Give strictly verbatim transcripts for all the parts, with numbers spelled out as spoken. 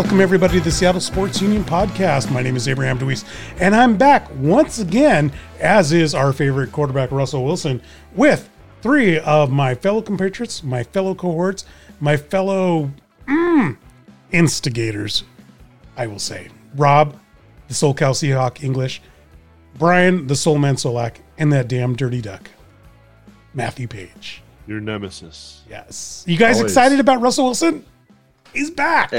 Welcome, everybody, to the Seattle Sports Union podcast. My name is Abraham Deweese, and I'm back once again, as is our favorite quarterback, Russell Wilson, with three of my fellow compatriots, my fellow cohorts, my fellow mm, instigators, I will say. Rob, the Soul Cal Seahawk English, Brian, the Soul Man Zolak, and that damn dirty duck, Matthew Paige. Your nemesis. Yes. You guys Always. Excited about Russell Wilson? He's back.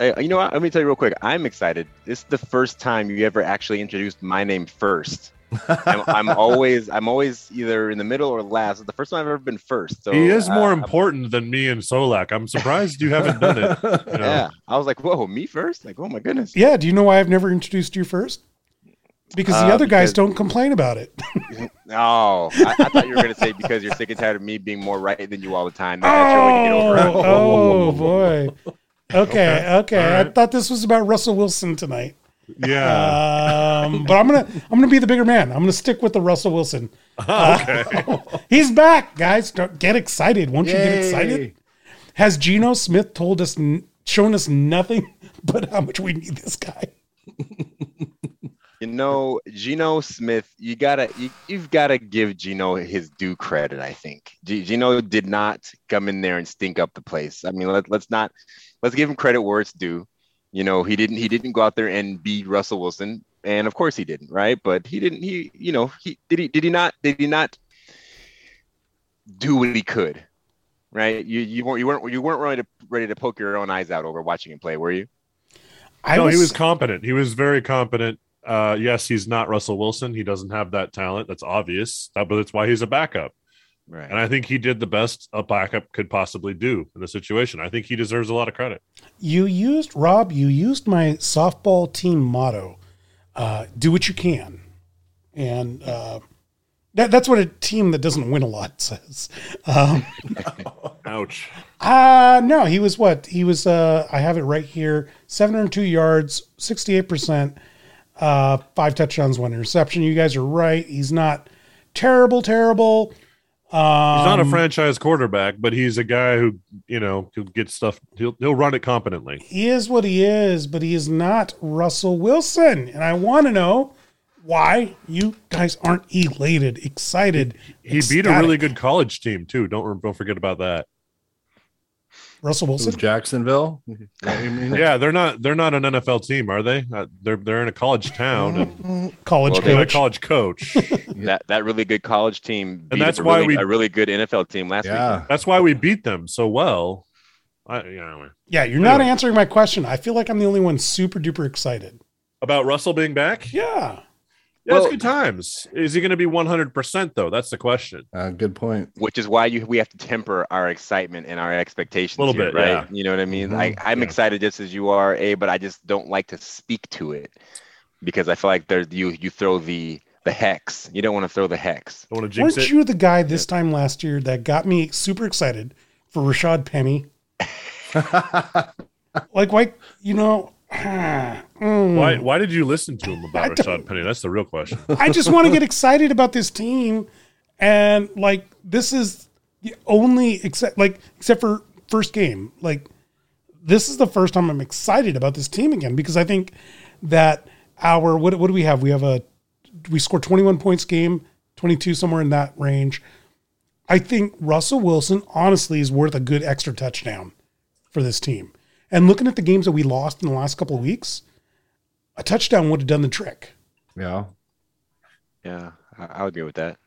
Hey, hey, you know what? Let me tell you real quick. I'm excited. This is the first time you ever actually introduced my name first. I'm, I'm always, I'm always either in the middle or last. It's the first time I've ever been first. So he is more uh, important I'm, than me and Zolak. I'm surprised you haven't done it. You know? Yeah, I was like, whoa, me first? Like, oh my goodness. Yeah. Do you know why I've never introduced you first? Because the uh, other guys because, don't complain about it. No, I, I thought you were going to say because you're sick and tired of me being more right than you all the time. That's oh, your way to get over it. Oh, boy. Okay, okay. okay. Right. I thought this was about Russell Wilson tonight. Yeah, um, but I'm gonna I'm gonna be the bigger man. I'm gonna stick with the Russell Wilson. Okay, uh, he's back, guys. Don't get excited. Won't Yay. You get excited? Has Geno Smith told us, shown us nothing but how much we need this guy? You know, Geno Smith, you gotta, you, you've gotta give Geno his due credit. I think G- Geno did not come in there and stink up the place. I mean, let, let's not, let's give him credit where it's due. You know, he didn't, he didn't go out there and beat Russell Wilson, and of course he didn't, right? But he didn't, he, you know, he did, he did he not, did he not do what he could, right? You, you weren't, you weren't, you weren't ready to, ready to poke your own eyes out over watching him play, were you? I no, was... he was competent. He was very competent. Uh, yes, he's not Russell Wilson. He doesn't have that talent. That's obvious. That, but that's why he's a backup. Right. And I think he did the best a backup could possibly do in the situation. I think he deserves a lot of credit. You used, Rob, you used my softball team motto, uh, do what you can. And uh, that, that's what a team that doesn't win a lot says. Um, Ouch. Uh, no, he was what? He was, uh, I have it right here, seven hundred two yards, sixty-eight percent. Uh, five touchdowns, one interception. You guys are right. He's not terrible, terrible. Um, he's not a franchise quarterback, but he's a guy who, you know, who gets stuff. He'll, he'll run it competently. He is what he is, but he is not Russell Wilson. And I want to know why you guys aren't elated, excited. He, he beat a really good college team too. Don't, don't forget about that. Russell Wilson, Jacksonville. Yeah, they're not they're not an N F L team, are they? Uh, they're they're in a college town, and college well, coach. A college coach. that that really good college team, beat and that's why really, we a really good N F L team last yeah. week. That's why we beat them so well. I, you know, yeah, you're anyway. not answering my question. I feel like I'm the only one super duper excited about Russell being back. Yeah. Yeah, well, it's good times. Is he going to be one hundred percent though? That's the question. Uh, good point. Which is why you, we have to temper our excitement and our expectations a little here, bit, right? Yeah. You know what I mean? Mm-hmm. I, I'm yeah. excited just as you are, A, but I just don't like to speak to it because I feel like there's you you throw the the hex. You don't want to throw the hex. Don't want to jinx Weren't it? You the guy this yeah. time last year that got me super excited for Rashad Penny? like, why? You know. mm. Why Why did you listen to him about Rashad Penny? That's the real question. I just want to get excited about this team, and like this is the only except like except for first game. Like this is the first time I'm excited about this team again because I think that our what what do we have? We have a we scored twenty-one points game, twenty-two somewhere in that range. I think Russell Wilson honestly is worth a good extra touchdown for this team. And looking at the games that we lost in the last couple of weeks, a touchdown would have done the trick. Yeah. Yeah, I, I would agree with that.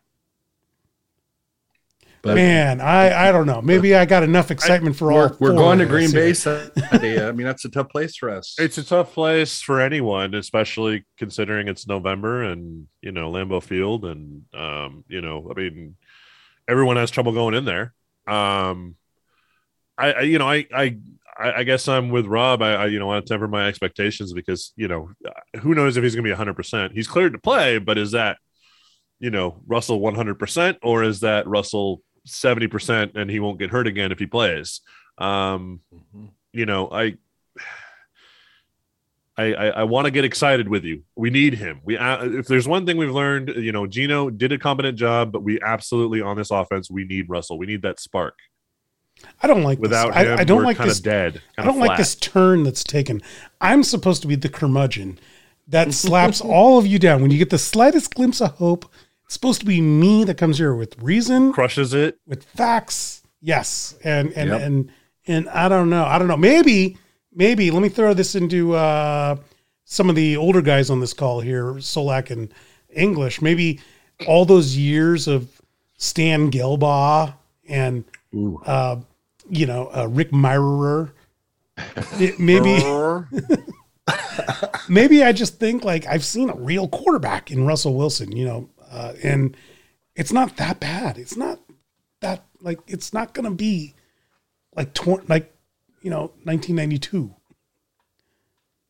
But man, I, I don't know. Maybe I got enough excitement I, for all We're, we're going to Green Bay Sunday. I mean, that's a tough place for us. It's a tough place for anyone, especially considering it's November and, you know, Lambeau Field. And, um, you know, I mean, everyone has trouble going in there. Um, I, I you know, I, I, I guess I'm with Rob. I, I you know, want to temper my expectations because, you know, who knows if he's going to be one hundred percent. He's cleared to play, but is that, you know, Russell one hundred percent or is that Russell seventy percent and he won't get hurt again if he plays? Um, mm-hmm. You know, I I, I, I want to get excited with you. We need him. We uh, if there's one thing we've learned, you know, Geno did a competent job, but we absolutely on this offense, we need Russell. We need that spark. I don't like without this. Him, I, I don't we're like kind this. Of dead. I don't flat. Like this turn that's taken. I'm supposed to be the curmudgeon that slaps all of you down when you get the slightest glimpse of hope. It's supposed to be me that comes here with reason, crushes it with facts. Yes, and and yep. and and I don't know. I don't know. Maybe maybe let me throw this into uh, some of the older guys on this call here, Zolak and English. Maybe all those years of Stan Gelbaugh and. Ooh. Uh, you know, uh, Rick Meirer, maybe, maybe I just think like I've seen a real quarterback in Russell Wilson, you know, uh, and it's not that bad. It's not that like, it's not going to be like, tw- like, you know, nineteen ninety-two.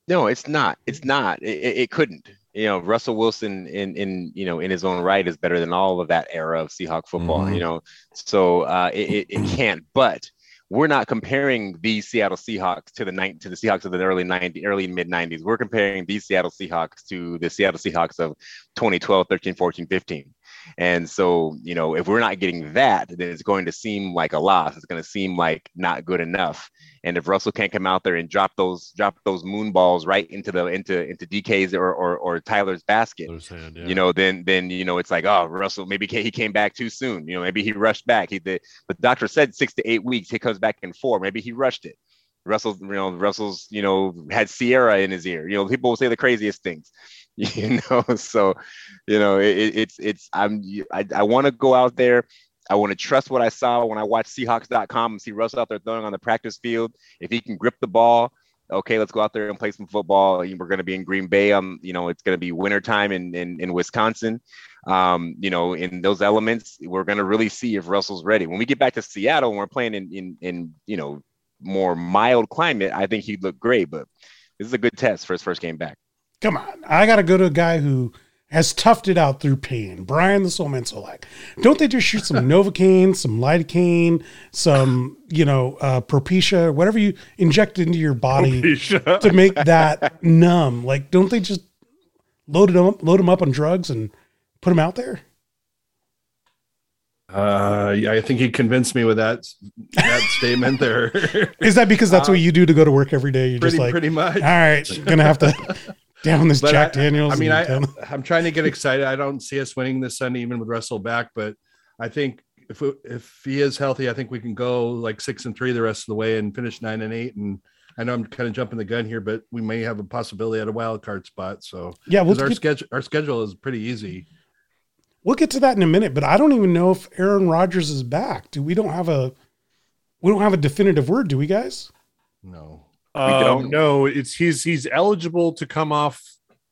No, it's not. It's not. It, it, it couldn't. You know, Russell Wilson in, in, you know, in his own right is better than all of that era of Seahawk football, mm-hmm. you know, so uh, it, it can't. But we're not comparing the Seattle Seahawks to the night to the Seahawks of the early nineties, early mid nineties. We're comparing these Seattle Seahawks to the Seattle Seahawks of twenty twelve, thirteen, fourteen, fifteen. And so, you know, if we're not getting that, then it's going to seem like a loss. It's going to seem like not good enough. And if Russell can't come out there and drop those drop those moon balls right into the into into D K's or or, or Tyler's basket, hand, yeah. you know, then then you know it's like, oh, Russell, maybe he came back too soon. You know, maybe he rushed back. He did, but the doctor said six to eight weeks. He comes back in four. Maybe he rushed it. Russell, you know, Russell's, you know, had Sierra in his ear. You know, people will say the craziest things. You know, so, you know, it, it's it's I'm I, I want to go out there. I want to trust what I saw when I watched Seahawks dot com and see Russell out there throwing on the practice field. If he can grip the ball, okay, let's go out there and play some football. We're going to be in Green Bay. Um, you know, it's going to be wintertime in, in, in Wisconsin. Um, you know, in those elements, we're going to really see if Russell's ready. When we get back to Seattle and we're playing in, in, in you know, more mild climate, I think he'd look great. But this is a good test for his first game back. Come on. I got to go to a guy who has toughed it out through pain. Brian the Soul Man Zolak. Don't they just shoot some Novocaine, some lidocaine, some, you know, uh, Propecia, whatever you inject into your body Propecia. to make that numb? Like, don't they just load them up, load them up on drugs and put them out there? Uh, yeah, I think he convinced me with that that statement there. Is that because that's um, what you do to go to work every day? You're pretty, just like, pretty much. All right, going to have to... Down this but Jack I, Daniels. I mean, I, I'm trying to get excited. I don't see us winning this Sunday, even with Russell back. But I think if we, if he is healthy, I think we can go like six and three the rest of the way and finish nine and eight. And I know I'm kind of jumping the gun here, but we may have a possibility at a wild card spot. So yeah, we'll our get, schedule our schedule is pretty easy. We'll get to that in a minute. But I don't even know if Aaron Rodgers is back. Do we don't have a we don't have a definitive word? Do we, guys? No. Um, no, it's he's he's eligible to come off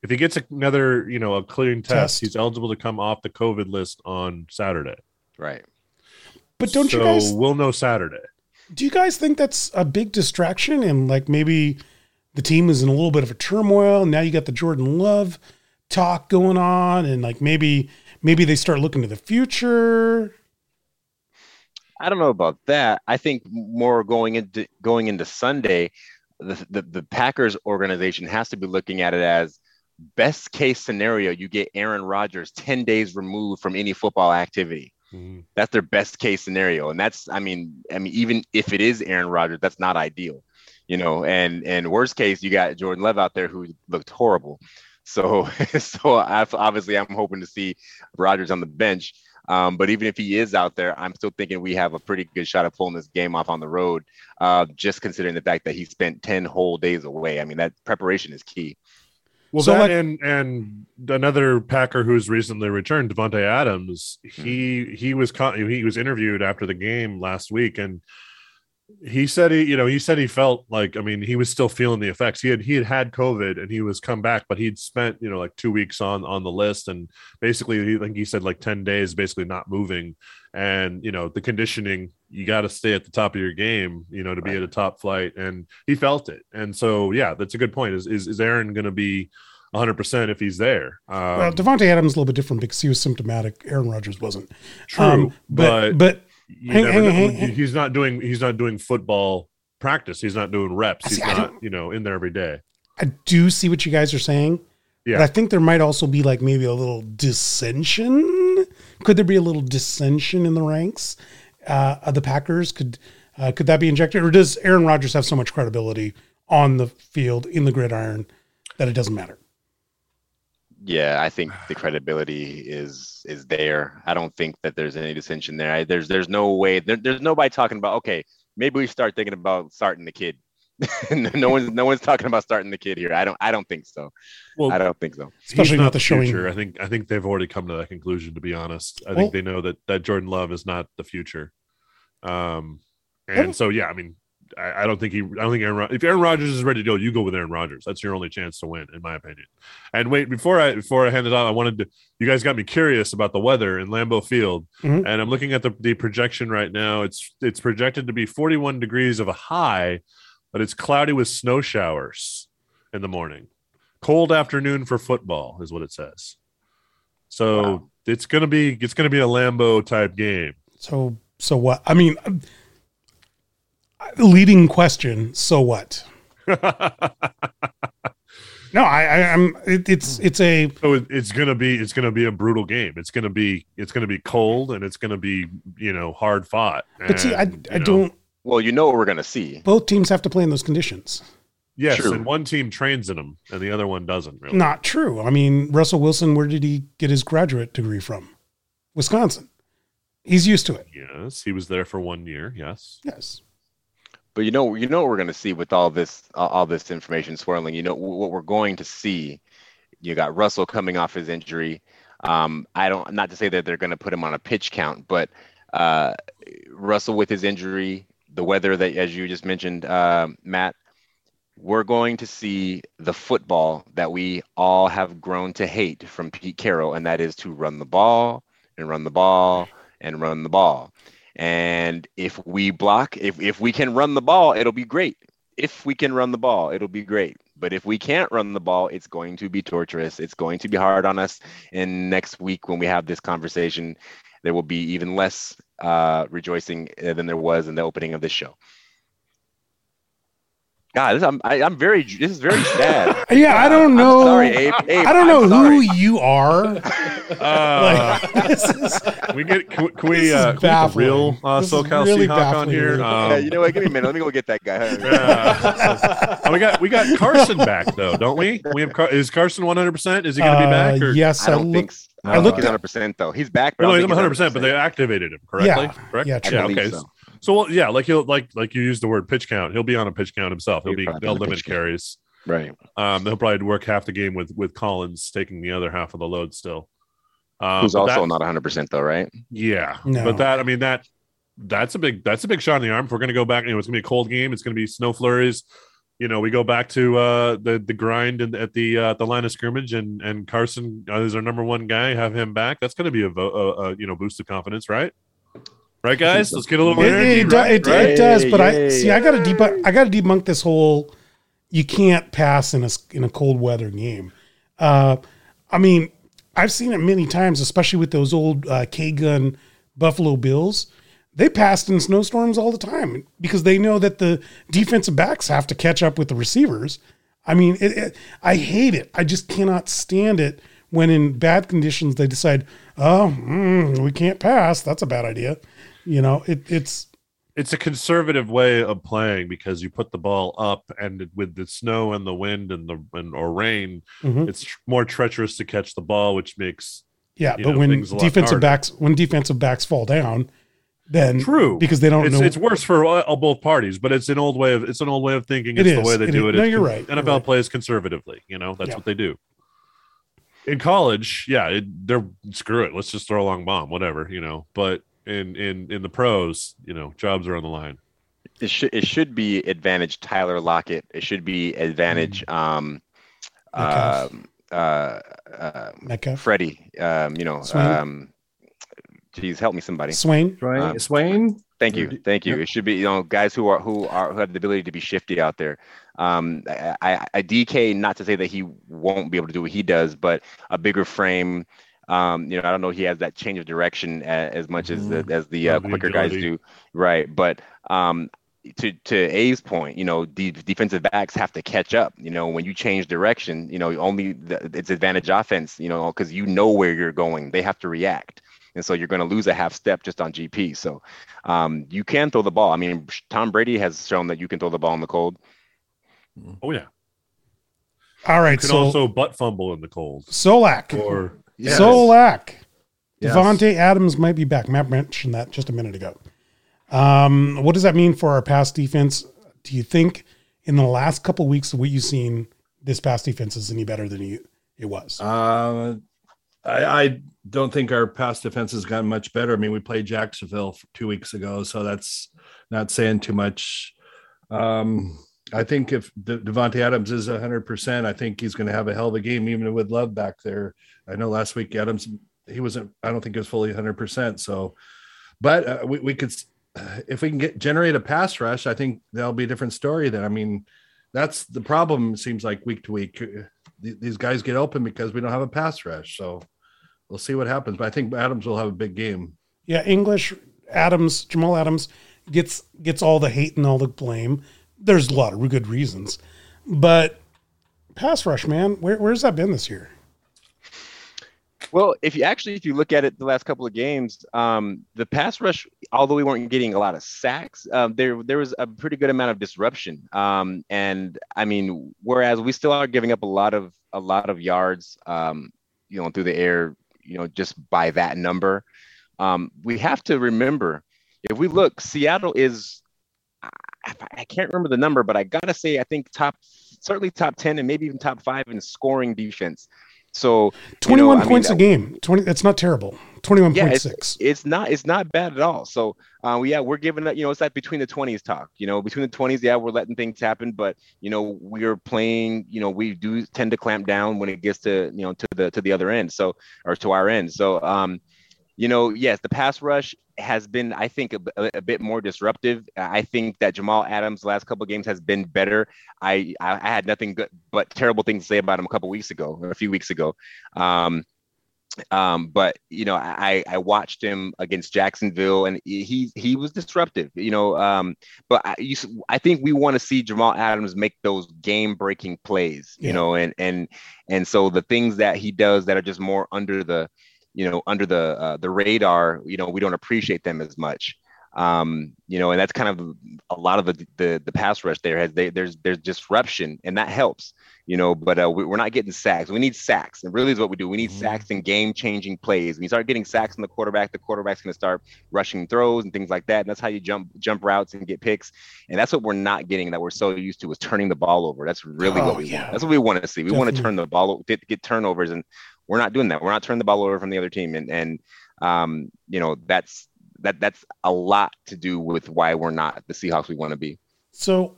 if he gets another, you know, a clearing test, test. He's eligible to come off the COVID list on Saturday, right? But don't so you guys? We'll know Saturday. Do you guys think that's a big distraction and like maybe the team is in a little bit of a turmoil now? You got the Jordan Love talk going on, and like maybe maybe they start looking to the future. I don't know about that. I think more going into going into Sunday. The, the the Packers organization has to be looking at it as best case scenario. You get Aaron Rodgers ten days removed from any football activity. Mm-hmm. That's their best case scenario. And that's, I mean, I mean, even if it is Aaron Rodgers, that's not ideal, you know, and, and worst case, you got Jordan Love out there who looked horrible. So, so I've, obviously I'm hoping to see Rodgers on the bench. Um, but even if he is out there, I'm still thinking we have a pretty good shot at pulling this game off on the road, uh, just considering the fact that he spent ten whole days away. I mean, that preparation is key. Well, so that like- and, and another Packer who's recently returned, Davante Adams, he he was con- he was interviewed after the game last week, and he said he you know he said he felt like I mean he was still feeling the effects. He had he had had COVID and he was come back, but he'd spent you know like two weeks on on the list, and basically he, like he said like ten days basically not moving, and you know the conditioning, you got to stay at the top of your game you know to be right. at a top flight, and he felt it. And so yeah, that's a good point. Is is, is Aaron going to be one hundred percent if he's there? Um, well, Davante Adams is a little bit different because he was symptomatic. Aaron Rodgers wasn't. True, um, but but. but You hang, never, hang, hang, he's not doing. He's not doing football practice. He's not doing reps. He's see, not, you know, in there every day. I do see what you guys are saying. Yeah, but I think there might also be like maybe a little dissension. Could there be a little dissension in the ranks uh, of the Packers? Could Uh, could that be injected? Or does Aaron Rodgers have so much credibility on the field, in the gridiron, that it doesn't matter? Yeah, I think the credibility is is there. I don't think that there's any dissension there. I, there's there's no way. There, there's nobody talking about, okay, maybe we start thinking about starting the kid. no one's no one's talking about starting the kid here. I don't I don't think so. Well, I don't think so. Especially not, not the showing. Future. I think I think they've already come to that conclusion. To be honest, I well, think they know that that Jordan Love is not the future. Um, and so yeah, I mean, I, I don't think he. I don't think Aaron. If Aaron Rodgers is ready to go, you go with Aaron Rodgers. That's your only chance to win, in my opinion. And wait, before I before I hand it out, I wanted to. You guys got me curious about the weather in Lambeau Field, mm-hmm. and I'm looking at the the projection right now. It's it's projected to be forty-one degrees of a high. But it's cloudy with snow showers in the morning. Cold afternoon for football is what it says. So wow. it's gonna be it's gonna be a Lambeau type game. So so what? I mean, leading question. So what? no, I, I I'm. It, it's it's a. So it, it's gonna be it's gonna be a brutal game. It's gonna be it's gonna be cold and it's gonna be you know hard fought. But and, see, I I know, don't. Well, you know what we're going to see. Both teams have to play in those conditions. Yes, true. And one team trains in them, and the other one doesn't. Really. Not true. I mean, Russell Wilson, where did he get his graduate degree from? Wisconsin. He's used to it. Yes, he was there for one year. Yes. Yes. But you know, you know what we're going to see with all this, all this information swirling. You know what we're going to see. You got Russell coming off his injury. Um, I don't. Not to say that they're going to put him on a pitch count, but uh, Russell with his injury. The weather that, as you just mentioned, uh, Matt, we're going to see the football that we all have grown to hate from Pete Carroll, and that is to run the ball and run the ball and run the ball. And if we block, if, if we can run the ball, it'll be great. If we can run the ball, it'll be great. But if we can't run the ball, it's going to be torturous. It's going to be hard on us. And next week when we have this conversation, there will be even less uh, rejoicing than there was in the opening of this show. God, this, I'm I, I'm very this is very sad. yeah, uh, I don't know. I'm sorry, Abe, Abe, I don't know who you are. Uh, like, this is, we get can, can we uh, can get the real uh, SoCal really Seahawk on here? Um, yeah, you know what? Give me a minute. Let me go get that guy. Uh, so, we got we got Carson back though, don't we? We have Car- is Carson one hundred percent? Is he going to be back? Or? Yes, I don't I look- think. So. I uh, looked he's one hundred percent though. He's back. But no, he's one hundred percent, but they activated him, correctly? Yeah, correct? Yeah, yeah okay. So, so well, yeah, like he'll like like you used the word pitch count. He'll be on a pitch count himself. He'll, he'll be they'll limit carries. Count. Right. Um, they'll probably work half the game with with Collins taking the other half of the load still. Um, Who's also that, not one hundred percent though, right? Yeah. No. But that I mean that that's a big that's a big shot in the arm. If we're going to go back, you know, it's going to be a cold game. It's going to be snow flurries. You know, we go back to uh, the the grind and at the uh, the line of scrimmage, and and Carson is our number one guy. Have him back. That's going to be a, a, a you know boost of confidence, right? Right, guys. Let's get a little. It, energy, it, right, it, right? it does, but Yay. I see. I got to debunk. I got to debunk this whole. You can't pass in a in a cold weather game. Uh, I mean, I've seen it many times, especially with those old uh, K gun Buffalo Bills. They passed in snowstorms all the time because they know that the defensive backs have to catch up with the receivers. I mean, it, it, I hate it. I just cannot stand it when in bad conditions they decide, oh, mm, we can't pass. That's a bad idea. You know, it, it's it's a conservative way of playing because you put the ball up, and with the snow and the wind and the and or rain, mm-hmm. it's more treacherous to catch the ball, which makes yeah. But know, when defensive backs when defensive backs fall down. Then true because they don't it's, know it's worse for uh, both parties, but it's an old way of it's an old way of thinking. It's it the way they it do is. it. No, it's you're con- right. N F L right. plays conservatively. You know that's yeah. what they do. In college, yeah, it, they're screw it. Let's just throw a long bomb, whatever you know. But in in in the pros, you know, jobs are on the line. It should it should be advantage Tyler Lockett. It should be advantage um Metcalf. uh uh, uh Metcalf. Freddie. Um, you know Swing. um. Geez, help me, somebody. Swain, right? Um, Swain. Thank you, thank you. It should be you know guys who are who are who have the ability to be shifty out there. Um, I, I, I D K, not to say that he won't be able to do what he does, but a bigger frame. Um, you know, I don't know. He has that change of direction as, as much as the, as the uh, quicker guys do, right? But um, to to A's point, you know, the defensive backs have to catch up. You know, when you change direction, you know, only the, it's advantage offense. You know, because you know where you're going, they have to react. And so you're going to lose a half step just on G P. So um, you can throw the ball. I mean, Tom Brady has shown that you can throw the ball in the cold. Oh, yeah. All right. You can so, also butt fumble in the cold. Zolak. Or, yes. Zolak. Yes. Davante Adams might be back. Matt mentioned that just a minute ago. Um, what does that mean for our pass defense? Do you think in the last couple of weeks, what you've seen, this pass defense is any better than you, it was? Uh, I, I don't think our pass defense has gotten much better. I mean, we played Jacksonville two weeks ago, so that's not saying too much. Um, I think if D- Davante Adams is one hundred percent, I think he's going to have a hell of a game, even with Love back there. I know last week Adams, he wasn't, I don't think he was fully one hundred percent. So, but uh, we, we could... if we can get generate a pass rush, I think that'll be a different story then. I mean, that's the problem. It seems like week to week, these guys get open because we don't have a pass rush. So we'll see what happens. But I think Adams will have a big game. Yeah, English, Adams, Jamal Adams gets gets all the hate and all the blame. There's a lot of good reasons. But pass rush, man, where where's that been this year? Well, if you actually, if you look at it the last couple of games, um, the pass rush, although we weren't getting a lot of sacks, uh, there there was a pretty good amount of disruption. Um, and I mean, whereas we still are giving up a lot of a lot of yards, um, you know, through the air, you know, just by that number, um, we have to remember, if we look, Seattle is, I, I can't remember the number, but I gotta say, I think top, certainly top ten and maybe even top five in scoring defense. So twenty-one you know, points I mean, a game, twenty. That's not terrible. Twenty-one yeah, point six. It's not. It's not bad at all. So uh, yeah, we're giving up. You know, it's like between the twenties talk. You know, between the twenties, yeah, we're letting things happen, but you know, we're playing. You know, we do tend to clamp down when it gets to you know to the to the other end. So or to our end. So um, you know, yes, the pass rush has been, I think, a, a bit more disruptive. I think that Jamal Adams the last couple of games has been better. I, I, I had nothing good but terrible things to say about him a couple weeks ago, or a few weeks ago. Um, um, but you know, I, I watched him against Jacksonville, and he he was disruptive. You know, um, but I, you, I think we want to see Jamal Adams make those game-breaking plays. You yeah. know, and and and so the things that he does that are just more under the you know, under the uh, the radar, you know, we don't appreciate them as much, um, you know, and that's kind of a lot of the the, the pass rush there has they, there's there's disruption, and that helps, you know, but uh, we, we're not getting sacks. We need sacks, and really is what we do. We need sacks and game changing plays. When you start getting sacks on the quarterback, the quarterback's going to start rushing throws and things like that. And that's how you jump jump routes and get picks. And that's what we're not getting, that we're so used to, is turning the ball over. That's really oh, what we yeah. want. That's what we want to see. We Definitely. want to turn the ball, get, get turnovers, and we're not doing that. We're not turning the ball over from the other team. And, and um, you know, that's that that's a lot to do with why we're not the Seahawks we want to be. So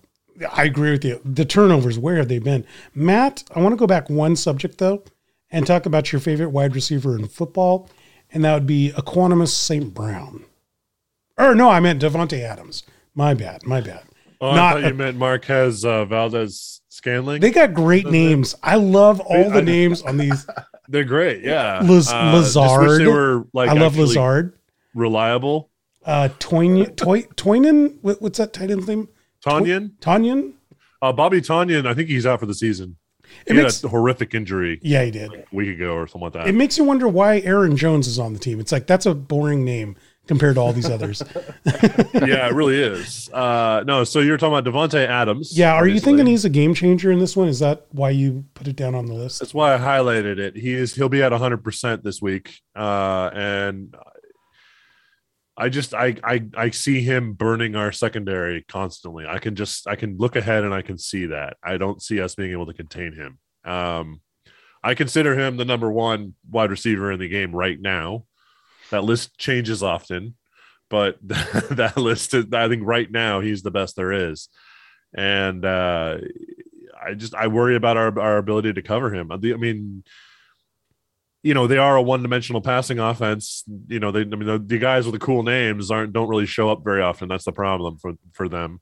I agree with you. The turnovers, where have they been? Matt, I want to go back one subject, though, and talk about your favorite wide receiver in football, and that would be Equanimus Saint Brown. Or no, I meant Davante Adams. My bad, my bad. Oh, not, I thought you meant Marquez uh, Valdez-Scantling. They got great names. I love all the names on these. They're great, yeah. Liz, uh, Lazard. They were, like, I love Lazard. Reliable. Uh, Toyn, Toy, Toynan? What, what's that tight end's name? Tonyan? Tonyan? Uh, Bobby Tonyan, I think he's out for the season. It he makes, had a horrific injury. Yeah, he did. Like a week ago or something like that. It makes you wonder why Aaron Jones is on the team. It's like, that's a boring name compared to all these others. Yeah, it really is. Uh, no, so you're talking about Davante Adams. Yeah, are obviously. You thinking he's a game changer in this one? Is that why you put it down on the list? That's why I highlighted it. He is, he'll be at one hundred percent this week. Uh, and I just, I, I, I see him burning our secondary constantly. I can just, I can look ahead and I can see that. I don't see us being able to contain him. Um, I consider him the number one wide receiver in the game right now. That list changes often, but that list is, I think right now he's the best there is. And uh, I just, I worry about our, our ability to cover him. I mean, you know, they are a one dimensional passing offense. You know, they, I mean, the, the guys with the cool names aren't, don't really show up very often. That's the problem for, for them.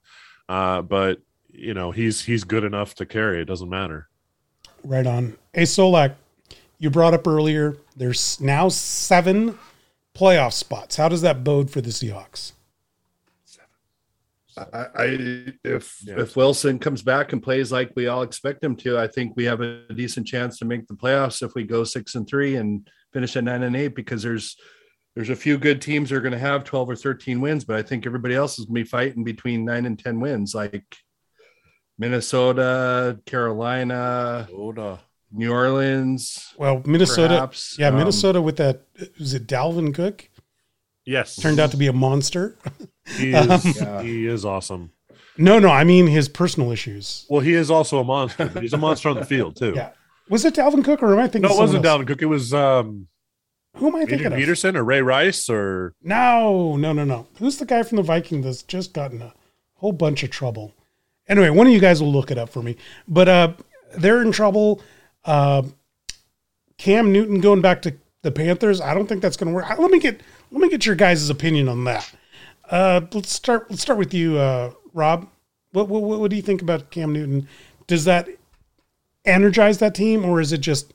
Uh, but you know, he's, he's good enough to carry. It doesn't matter. Right on. Hey, Zolak, you brought up earlier, there's now seven playoff spots. How does that bode for the Seahawks? I, I if yeah. if Wilson comes back and plays like we all expect him to, I think we have a decent chance to make the playoffs if we go six and three and finish at nine and eight, because there's there's a few good teams that are going to have twelve or thirteen wins, but I think everybody else is going to be fighting between nine and ten wins, like Minnesota, Carolina, Minnesota. New Orleans. Well, Minnesota. Perhaps. Yeah, Minnesota um, with that. Was it Dalvin Cook? Yes. Turned out to be a monster. He is, um, yeah. he is awesome. No, no, I mean his personal issues. Well, he is also a monster, but he's a monster on the field, too. Yeah. Was it Dalvin Cook or am I thinking No, it wasn't else? Dalvin Cook. It was. Um, Who am I thinking Adrian of? Peterson or Ray Rice or. No, no, no, no. Who's the guy from the Vikings that's just gotten a whole bunch of trouble? Anyway, one of you guys will look it up for me. But uh, they're in trouble. Uh, Cam Newton going back to the Panthers. I don't think that's going to work. Let me get let me get your guys' opinion on that. Uh, let's start. Let's start with you, uh, Rob. What, what what do you think about Cam Newton? Does that energize that team, or is it just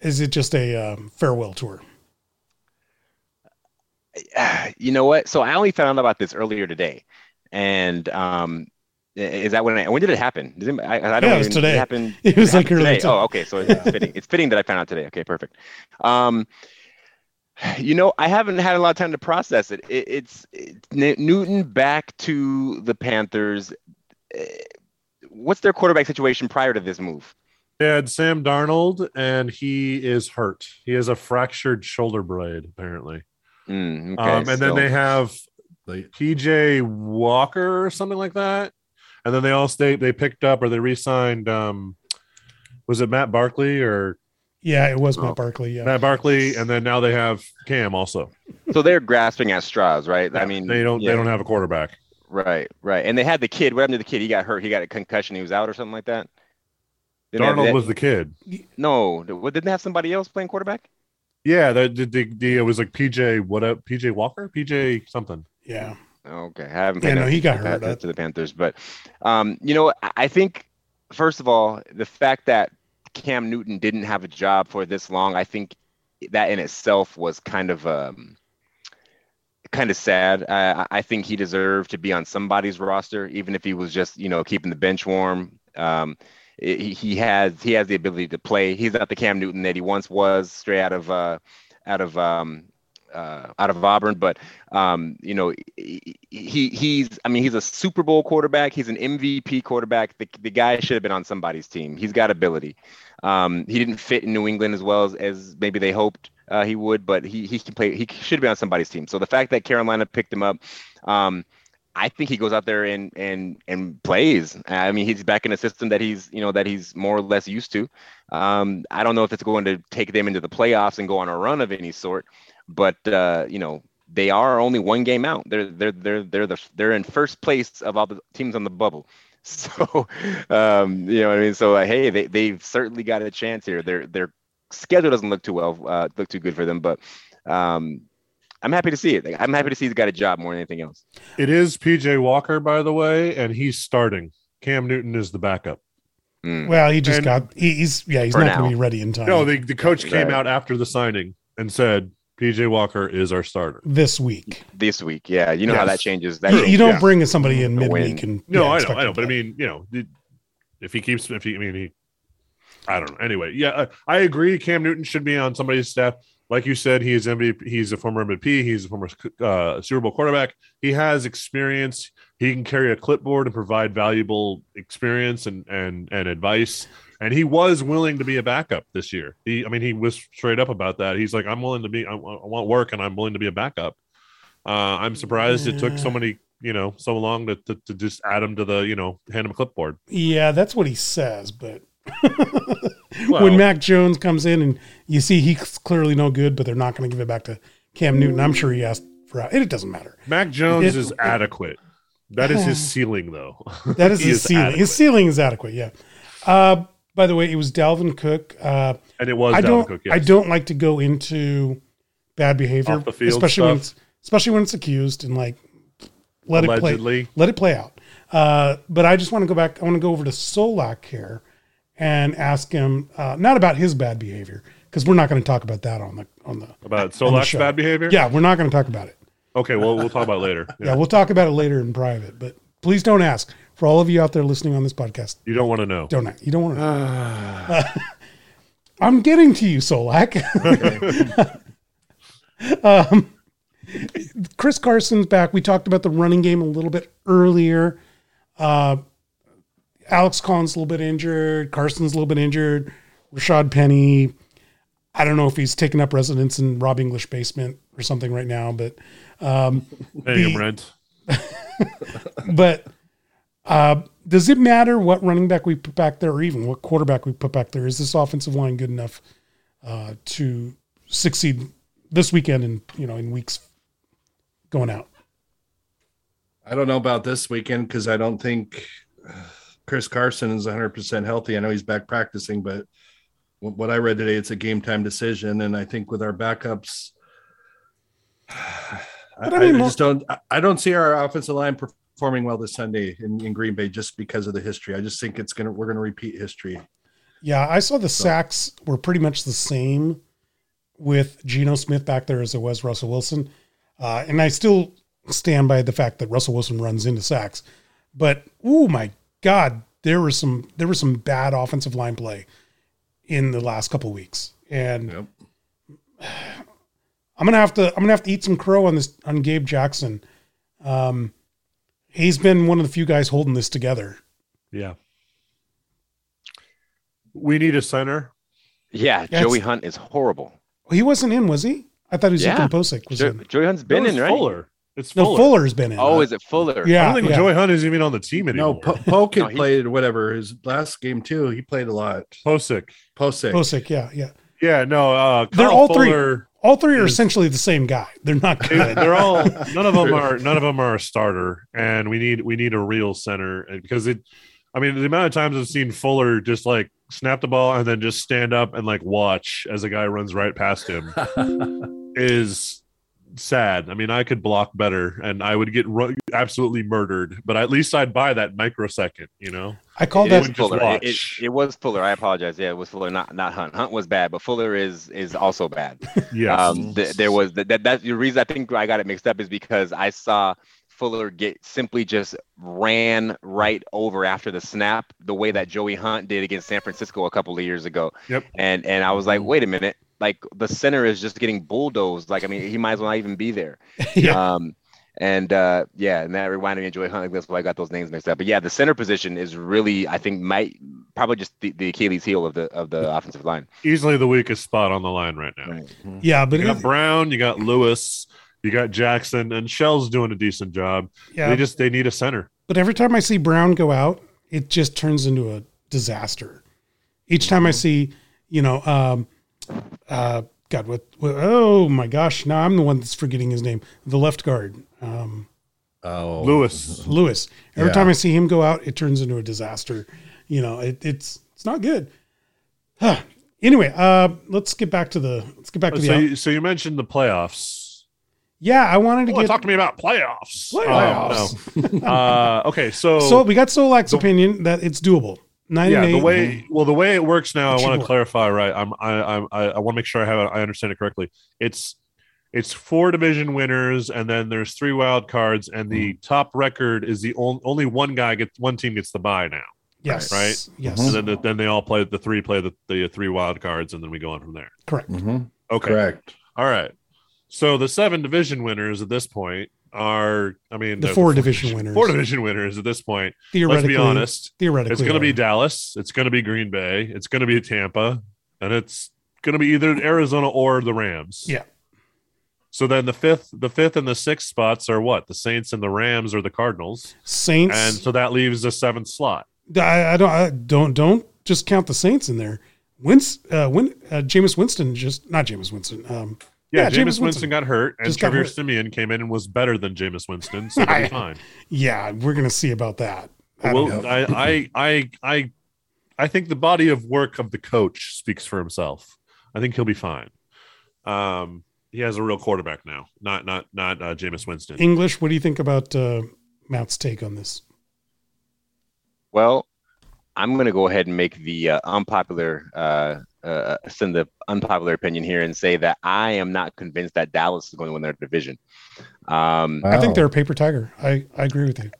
is it just a um, farewell tour? You know what? So I only found out about this earlier today, and. Um, Is that when? I, when did it happen? Did it, I, I don't yeah, it was even, today. It, happened, it was it like early. Oh, okay. So it's fitting. It's fitting that I found out today. Okay, perfect. Um, you know, I haven't had a lot of time to process it. it it's it, Newton back to the Panthers. What's their quarterback situation prior to this move? They had Sam Darnold, and he is hurt. He has a fractured shoulder blade, apparently. Mm, okay, um, and so. then they have like, P J Walker or something like that. And then they all stay, they picked up or they re-signed, um, was it Matt Barkley or? Yeah, it was oh, Matt Barkley. Yeah. Matt Barkley. And then now they have Cam also. So they're grasping at straws, right? Yeah, I mean, they don't, yeah. they don't have a quarterback. Right. Right. And they had the kid. What happened to the kid? He got hurt. He got a concussion. He was out or something like that. Darnold was the kid. No. Didn't they have somebody else playing quarterback? Yeah. The, the, the, the, it was like P J, what up? P J Walker, P J something. Yeah. Okay, I haven't paid yeah, no, he got hurt to the Panthers, but um, you know, I think first of all, the fact that Cam Newton didn't have a job for this long, I think that in itself was kind of um, kind of sad. I, I think he deserved to be on somebody's roster, even if he was just you know keeping the bench warm. Um, it, he has he has the ability to play. He's not the Cam Newton that he once was, straight out of uh, out of. Um, Uh, out of Auburn, but um, you know he, he he's I mean he's a Super Bowl quarterback. He's an M V P quarterback. The the guy should have been on somebody's team. He's got ability. Um, he didn't fit in New England as well as, as maybe they hoped uh, he would, but he he can play. He should be on somebody's team. So the fact that Carolina picked him up, um, I think he goes out there and and and plays. I mean he's back in a system that he's you know that he's more or less used to. Um, I don't know if it's going to take them into the playoffs and go on a run of any sort. But uh, you know they are only one game out. They're they're they're they're the they're in first place of all the teams on the bubble. So um, you know what I mean. So uh, hey, they they've certainly got a chance here. Their their schedule doesn't look too well, uh, look too good for them. But um, I'm happy to see it. I'm happy to see he's got a job more than anything else. It is P J Walker, by the way, and he's starting. Cam Newton is the backup. Mm. Well, he just and got he, he's yeah he's not going to be ready in time. No, the the coach came right. out after the signing and said. P J Walker is our starter this week. This week, yeah, you know yes. how that changes. That you, you don't yeah. bring somebody in midweek and no, yeah, I know, I know, but I mean, you know, if he keeps, if he, I mean, he, I don't know. Anyway, yeah, I, I agree. Cam Newton should be on somebody's staff, like you said. He is M V P. He's a former M V P. He's a former uh, Super Bowl quarterback. He has experience. He can carry a clipboard and provide valuable experience and and and advice. And he was willing to be a backup this year. He, I mean, he was straight up about that. He's like, I'm willing to be, I, I want work and I'm willing to be a backup. Uh, I'm surprised yeah. it took so many, you know, so long to, to, to just add him to the, you know, hand him a clipboard. Yeah, that's what he says. But well, when Mac Jones comes in and you see he's clearly no good, but they're not going to give it back to Cam Newton. I'm sure he asked for it. It doesn't matter. Mac Jones it, is it, adequate. That is his ceiling, though. That is his is ceiling. Adequate. His ceiling is adequate, yeah. Uh, By the way, it was Dalvin Cook. Uh, and it was I don't, Dalvin Cook, yes. I don't like to go into bad behavior, especially stuff. when it's, especially when it's accused and like let Allegedly. it play, let it play out. Uh, but I just want to go back. I want to go over to Zolak here and ask him uh, not about his bad behavior because we're not going to talk about that on the on the about Zolak's bad behavior. Yeah, we're not going to talk about it. Okay, well we'll talk about it later. Yeah. yeah, we'll talk about it later in private. But please don't ask. For all of you out there listening on this podcast. You don't want to know. Don't You don't want to know. Uh. Uh, I'm getting to you, Zolak. um, Chris Carson's back. We talked about the running game a little bit earlier. Uh, Alex Collins a little bit injured. Carson's a little bit injured. Rashad Penny, I don't know if he's taking up residence in Rob English basement or something right now, but um, hey, the, rent. But uh, does it matter what running back we put back there, or even what quarterback we put back there? Is this offensive line good enough uh, to succeed this weekend and, you know, in weeks going out? I don't know about this weekend because I don't think Chris Carson is one hundred percent healthy. I know he's back practicing, but what I read today, it's a game time decision. And I think with our backups, I, I just don't, I don't see our offensive line performing well this Sunday in, in Green Bay, just because of the history. I just think it's going to, we're going to repeat history. Yeah. I saw the so. sacks were pretty much the same with Geno Smith back there as it was Russell Wilson. Uh, and I still stand by the fact that Russell Wilson runs into sacks, but oh my God, there were some, there was some bad offensive line play in the last couple of weeks. And yep. I'm going to have to, I'm going to have to eat some crow on this, on Gabe Jackson. Um, he's been one of the few guys holding this together. Yeah. We need a center. Yeah. That's, Joey Hunt is horrible. He wasn't in, was he? I thought he was yeah. in Pocic. Was jo- in. Joey Hunt's been no, in, right? Fuller. It's Fuller. No, Fuller's been in. Oh, right? Is it Fuller? Yeah. I don't think yeah. Joey Hunt is even on the team anymore. No, Polk no, played whatever his last game too. He played a lot. Pocic. Pocic. Pocic. Yeah, yeah, yeah. No, uh, they're all Fuller three. All three is, are essentially the same guy. They're not good. They're all. None of them are. None of them are a starter, and we need we need a real center because it. I mean, the amount of times I've seen Fuller just like snap the ball and then just stand up and like watch as a guy runs right past him is. Sad. I mean, I could block better and I would get ru- absolutely murdered, but at least I'd buy that microsecond, you know? I call it that Fuller. It, it, it was Fuller. I apologize. Yeah, it was Fuller, not not Hunt. Hunt was bad, but Fuller is is also bad. Yeah. Um, th- there was th- that. That's the reason I think I got it mixed up is because I saw Fuller get simply just ran right over after the snap the way that Joey Hunt did against San Francisco a couple of years ago. Yep. And and I was like, wait a minute. Like the center is just getting bulldozed. Like, I mean, he might as well not even be there. yeah. Um, and uh, yeah, and that reminded me of Joey Hunt. That's why I got those names mixed up. But yeah, the center position is really, I think, might probably just the, the Achilles heel of the of the offensive line. Easily the weakest spot on the line right now. Right. Mm-hmm. Yeah, but you got Brown, you got Lewis, you got Jackson, and Shell's doing a decent job. Yeah, they just they need a center. But every time I see Brown go out, it just turns into a disaster. Each time I see, you know. Um, Uh, God, what, what? Oh my gosh! Now I'm the one that's forgetting his name. The left guard, um, oh Lewis. Lewis. Every yeah. time I see him go out, it turns into a disaster. You know, it, it's it's not good. Huh. Anyway, uh, let's get back to the let's get back to so the. You, so you mentioned the playoffs. Yeah, I wanted to oh, get talk to me about playoffs. Playoffs. Um, no. uh, okay, so so we got Solak's the, opinion that it's doable. Nine yeah, the way well the way it works now. What I want to clarify, right? I'm I I I want to make sure I have I understand it correctly. It's it's four division winners, and then there's three wild cards, and the mm. top record is the only only one guy gets one team gets the bye now. Yes, right. Yes, and then the, then they all play the three play the, the three wild cards, and then we go on from there. Correct. Mm-hmm. Okay. Correct. All right. So the seven division winners at this point. Are I mean the, the four division winners? Four division winners at this point. Theoretically, let's be honest. Theoretically, it's going to be Dallas. It's going to be Green Bay. It's going to be Tampa, and it's going to be either Arizona or the Rams. Yeah. So then the fifth, the fifth and the sixth spots are what? The Saints and the Rams or the Cardinals. Saints, and so that leaves the seventh slot. I, I don't, I don't, don't just count the Saints in there. Wins, uh, when uh, Jameis Winston just not Jameis Winston. Um, Yeah, yeah Jameis Winston, Winston got hurt, and Trevor Siemian came in and was better than Jameis Winston, so it'll be fine. Yeah, we're gonna see about that. I well, I, I, I, I, I think the body of work of the coach speaks for himself. I think he'll be fine. Um, he has a real quarterback now, not not not uh, Jameis Winston. English, what do you think about uh, Matt's take on this? Well, I'm gonna go ahead and make the uh, unpopular. Uh, Uh, send the unpopular opinion here and say that I am not convinced that Dallas is going to win their division. Um, wow. I think they're a paper tiger. I, I agree with you.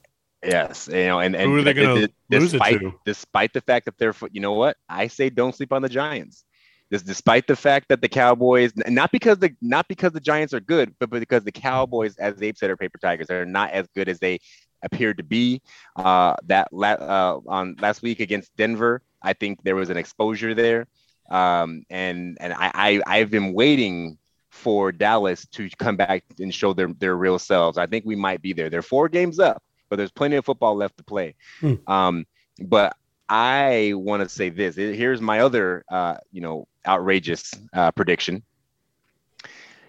Yes, you know, and and Who are they th- th- th- lose despite it to? despite the fact that they're, you know what, I say don't sleep on the Giants. This, despite the fact that the Cowboys, not because the not because the Giants are good, but because the Cowboys, as they've said, are paper tigers. They're not as good as they appeared to be. Uh, that la- uh, on last week against Denver, I think there was an exposure there, um, and and I, I I've been waiting for Dallas to come back and show their their real selves. I think we might be there. They're four games up, but there's plenty of football left to play. Hmm. Um, but I want to say this. Here's my other, uh, you know, outrageous uh, prediction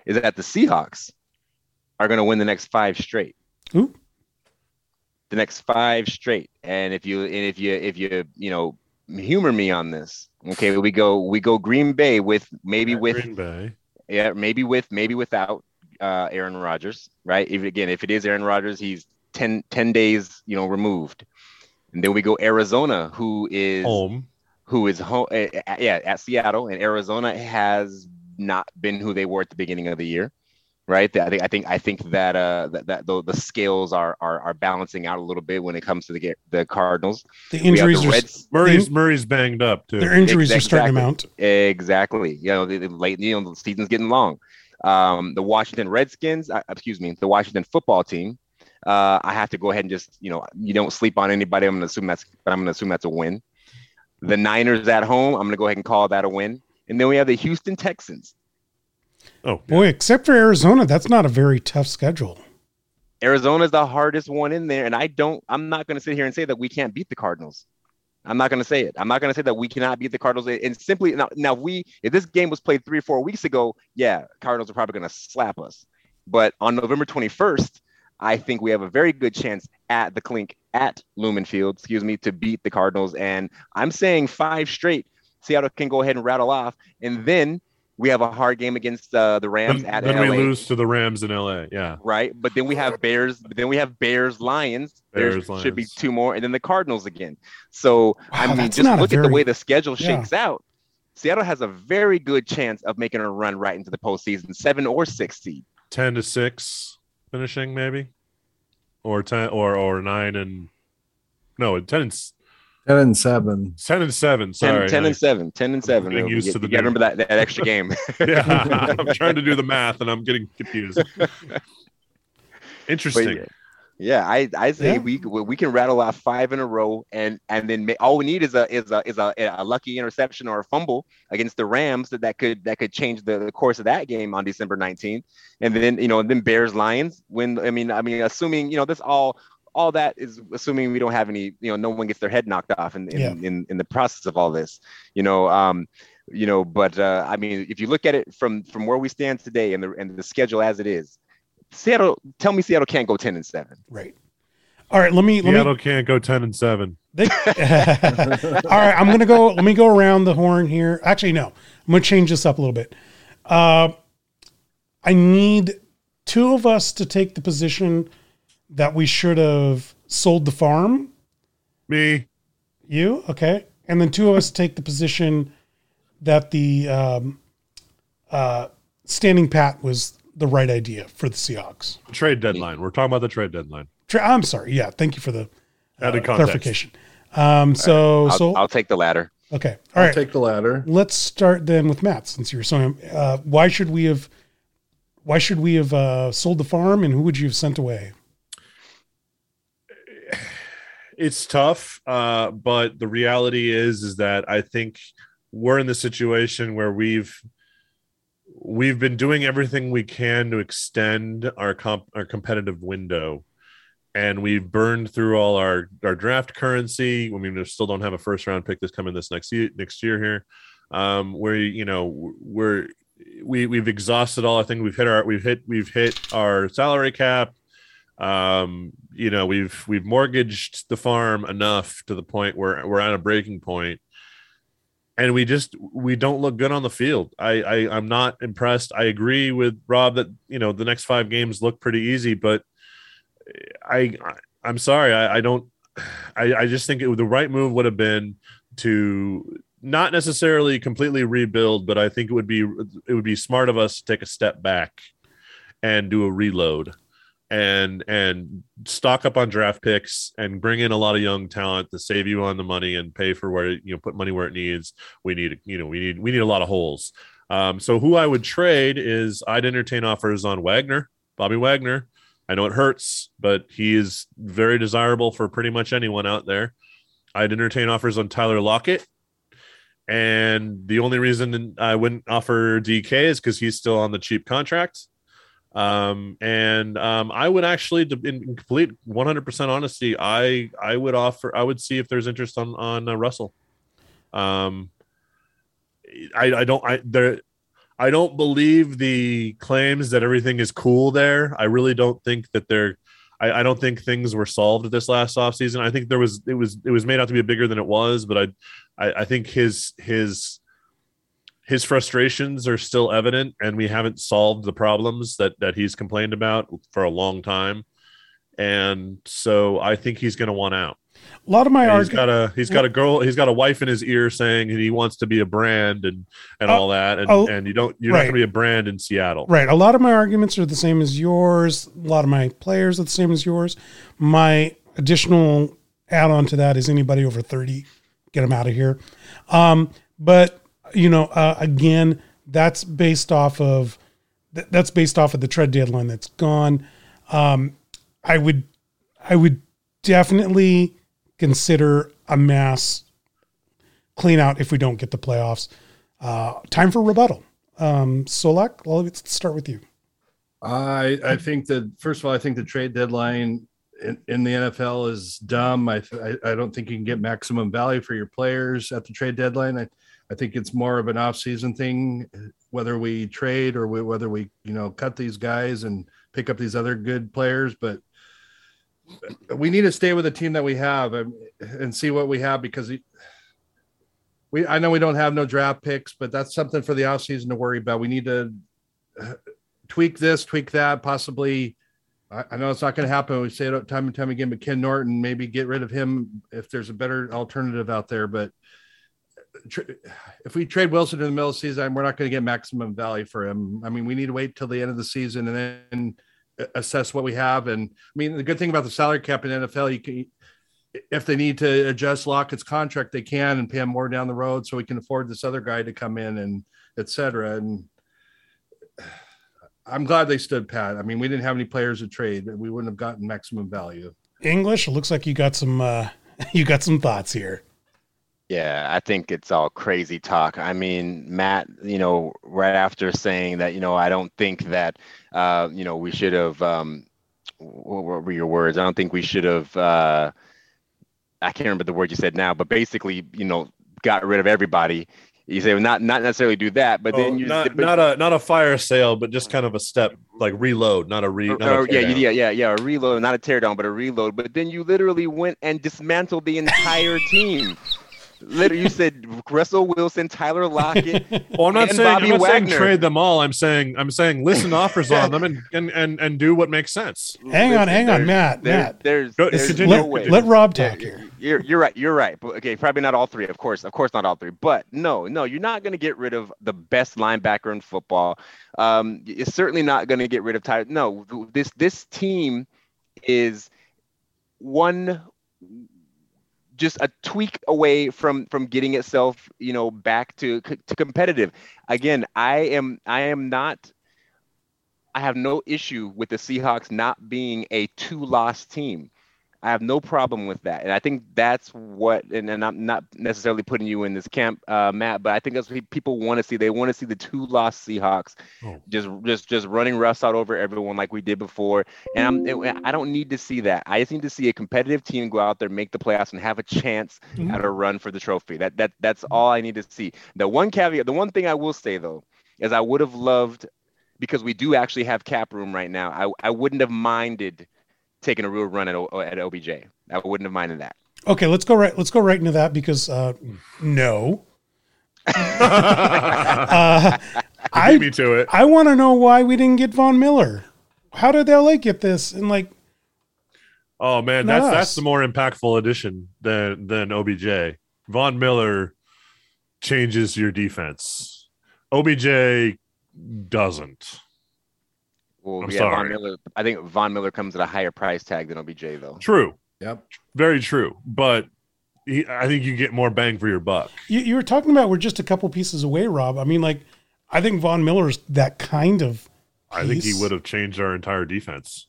is that the Seahawks are going to win the next five straight. Ooh. The next five straight. And if you, and if you, if you, you know, humor me on this. Okay. We go, we go Green Bay with maybe Not with, Green Bay. yeah, maybe with, maybe without uh, Aaron Rodgers. Right. If, again, if it is Aaron Rodgers, he's ten, ten days, you know, removed. And then we go Arizona, who is home, who is home, uh, yeah, at Seattle, and Arizona has not been who they were at the beginning of the year, right? I think I think I think that uh, that, that the, the scales are, are are balancing out a little bit when it comes to the the Cardinals. The injuries, the Reds, are, Murray's in, Murray's banged up too. Their injuries exactly, are starting to mount. Exactly, you know, the, the late, you know, the season's getting long. Um, the Washington Redskins, uh, excuse me, the Washington football team. Uh, I have to go ahead and just, you know, you don't sleep on anybody. I'm going to assume that's, but I'm going to assume that's a win. The Niners at home, I'm going to go ahead and call that a win. And then we have the Houston Texans. Oh boy, except for Arizona, that's not a very tough schedule. Arizona is the hardest one in there. And I don't, I'm not going to sit here and say that we can't beat the Cardinals. I'm not going to say it. I'm not going to say that we cannot beat the Cardinals. And simply now, now we, if this game was played three or four weeks ago, yeah, Cardinals are probably going to slap us. But on November twenty-first, I think we have a very good chance at the Clink, at Lumen Field, excuse me, to beat the Cardinals. And I'm saying five straight. Seattle can go ahead and rattle off. And then we have a hard game against uh, the Rams then, at then L A. Then we lose to the Rams in L A, yeah. Right, but then we have Bears. Then we have Bears, Lions. Bears, there should Lions. be two more. And then the Cardinals again. So, wow, I mean, just look very... at the way the schedule shakes yeah. out. Seattle has a very good chance of making a run right into the postseason, seven or six seed. Ten to six. Finishing maybe, or ten, or or nine and no, ten and ten and seven, ten and seven. Sorry, ten, ten and seven, ten and seven. Getting used you, to the you gotta remember that, that extra game. yeah, I'm trying to do the math and I'm getting confused. Interesting. But, yeah, I I say yeah. we we can rattle off five in a row, and and then may, all we need is a is a is a, a lucky interception or a fumble against the Rams that, that could that could change the, the course of that game on December nineteenth. And then, you know, and then Bears Lions win. I mean, I mean, assuming, you know, this all all that is assuming we don't have any, you know, no one gets their head knocked off in in, yeah. in, in, in the process of all this, you know. Um, you know, but uh, I mean, if you look at it from from where we stand today and the and the schedule as it is, Seattle, tell me Seattle can't go ten and seven. Right. All right. Let me. Let Seattle me, can't go ten and seven. They, all right. I'm gonna go. Let me go around the horn here. Actually, no. I'm gonna change this up a little bit. Uh, I need two of us to take the position that we should have sold the farm. Me. You okay? And then two of us take the position that the um, uh, standing pat was the right idea for the Seahawks. Trade deadline. We're talking about the trade deadline. Tra- I'm sorry. Yeah. Thank you for the uh, clarification. Um, so, right. I'll, so I'll take the latter. Okay. All I'll right. Take the latter. Let's start then with Matt, since you're so, uh, why should we have, why should we have uh, sold the farm, and who would you have sent away? It's tough. Uh, but the reality is, is that I think we're in the situation where we've, We've been doing everything we can to extend our comp- our competitive window, and we've burned through all our, our draft currency. I mean, we still don't have a first round pick that's coming this next year, next year here. Um, where you know we're we we've exhausted all. I think we've hit our we've hit we've hit our salary cap. Um, you know we've we've mortgaged the farm enough to the point where we're at a breaking point. And we just we don't look good on the field. I, I I'm not impressed. I agree with Rob that, you know, the next five games look pretty easy, but I, I I'm sorry I, I don't I, I just think it, the right move would have been to not necessarily completely rebuild, but I think it would be it would be smart of us to take a step back and do a reload. and and stock up on draft picks and bring in a lot of young talent to save you on the money and pay for where, you know, put money where it needs. We need, you know, we need, we need a lot of holes. Um, so who I would trade is I'd entertain offers on Wagner, Bobby Wagner. I know it hurts, but he is very desirable for pretty much anyone out there. I'd entertain offers on Tyler Lockett. And the only reason I wouldn't offer D K is because he's still on the cheap contract. Um, and um, I would actually, in complete one hundred percent honesty, I I would offer, I would see if there's interest on on uh, Russell. Um, I I don't I there, I don't believe the claims that everything is cool there. I really don't think that they're. I, I don't think things were solved at this last offseason. I think there was it was it was made out to be bigger than it was, but I. I think his his his frustrations are still evident, and we haven't solved the problems that that he's complained about for a long time. And so I think he's going to want out. A lot of my arguments. He's got a he's got a girl. He's got a wife in his ear saying he wants to be a brand and and uh, all that. And, uh, and you don't you're right. not going to be a brand in Seattle. Right. A lot of my arguments are the same as yours. A lot of my players are the same as yours. My additional add on to that is anybody over thirty. Get him out of here. Um, but, you know, uh, again, that's based off of th- that's based off of the trade deadline that's gone. Um, I would I would definitely consider a mass clean out if we don't get the playoffs. Uh, time for rebuttal. Um, Zolak, let's start with you. I, I think that, first of all, I think the trade deadline In, in the N F L is dumb. I, th- I I don't think you can get maximum value for your players at the trade deadline. I, I think it's more of an off-season thing, whether we trade or we, whether we, you know, cut these guys and pick up these other good players. But we need to stay with the team that we have and, and see what we have, because we I know we don't have no draft picks, but that's something for the off-season to worry about. We need to tweak this, tweak that, possibly. I know it's not going to happen. We say it time and time again, but Ken Norton, maybe get rid of him if there's a better alternative out there. But tr- if we trade Wilson in the middle of the season, we're not going to get maximum value for him. I mean, we need to wait till the end of the season and then assess what we have. And I mean, the good thing about the salary cap in the N F L, you can, if they need to adjust Lockett's contract, they can and pay him more down the road so we can afford this other guy to come in and et cetera. And I'm glad they stood pat. I mean, we didn't have any players to trade. We wouldn't have gotten maximum value. English, it looks like you got some uh, you got some thoughts here. Yeah, I think it's all crazy talk. I mean, Matt, you know, right after saying that, you know, I don't think that, uh, you know, we should have, um, what were your words? I don't think we should have, uh, I can't remember the word you said now, but basically, you know, got rid of everybody. You say well, not not necessarily do that, but oh, then you not, but, not a not a fire sale, but just kind of a step like reload, not a re. Not or, a yeah, down. yeah, yeah, yeah, a reload, not a teardown, but a reload. But then you literally went and dismantled the entire team. Literally, you said Russell Wilson, Tyler Lockett. Well, I'm not, and saying, Bobby I'm not Wagner. saying trade them all. I'm saying I'm saying listen to offers on them and, and, and, and do what makes sense. Hang listen, on, hang on, Matt. There, Matt, there's, there's let, no way. Let Rob talk yeah, here. You're you're right. You're right. But, okay, probably not all three. Of course, of course, not all three. But no, no, you're not going to get rid of the best linebacker in football. Um, you're certainly not going to get rid of Tyler. No, this this team is one. Just a tweak away from, from getting itself, you know, back to to competitive. Again, I am I am not. I have no issue with the Seahawks not being a two-loss team. I have no problem with that, and I think that's what. And, and I'm not necessarily putting you in this camp, uh, Matt, but I think that's what people want to see. They want to see the two-loss Seahawks oh. just just just running roughshod over everyone like we did before. And I'm, I don't need to see that. I just need to see a competitive team go out there, make the playoffs, and have a chance mm-hmm. at a run for the trophy. That that that's all I need to see. The one caveat, the one thing I will say though, is I would have loved, because we do actually have cap room right now. I I wouldn't have minded taking a real run at at O B J. I wouldn't have minded that. Okay, let's go right. Let's go right into that because uh, no, uh, I me to it. I want to know why we didn't get Von Miller. How did L A get this? And like, oh man, that's us. That's the more impactful addition than than O B J. Von Miller changes your defense. O B J doesn't. Well, I'm yeah, sorry. Von Miller, I think Von Miller comes at a higher price tag than O B J, though. True. Yep. Very true. But he, I think you get more bang for your buck. You, you were talking about we're just a couple pieces away, Rob. I mean, like, I think Von Miller's that kind of piece. I think he would have changed our entire defense.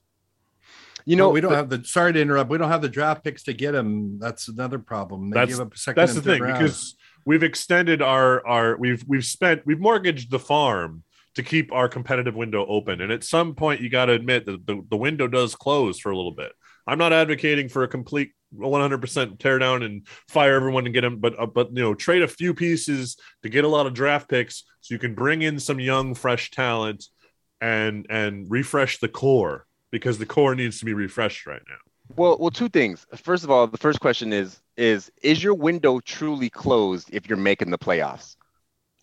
You know, well, we don't but, have the. Sorry to interrupt. We don't have the draft picks to get him. That's another problem. They that's, give up second that's the thing round. Because we've extended our our we've we've spent we've mortgaged the farm to keep our competitive window open. And at some point, you got to admit that the, the window does close for a little bit. I'm not advocating for a complete one hundred percent tear down and fire everyone and get them, but uh, but you know, trade a few pieces to get a lot of draft picks so you can bring in some young, fresh talent and and refresh the core. Because the core needs to be refreshed right now. Well, well, two things. First of all, the first question is, is, is your window truly closed if you're making the playoffs?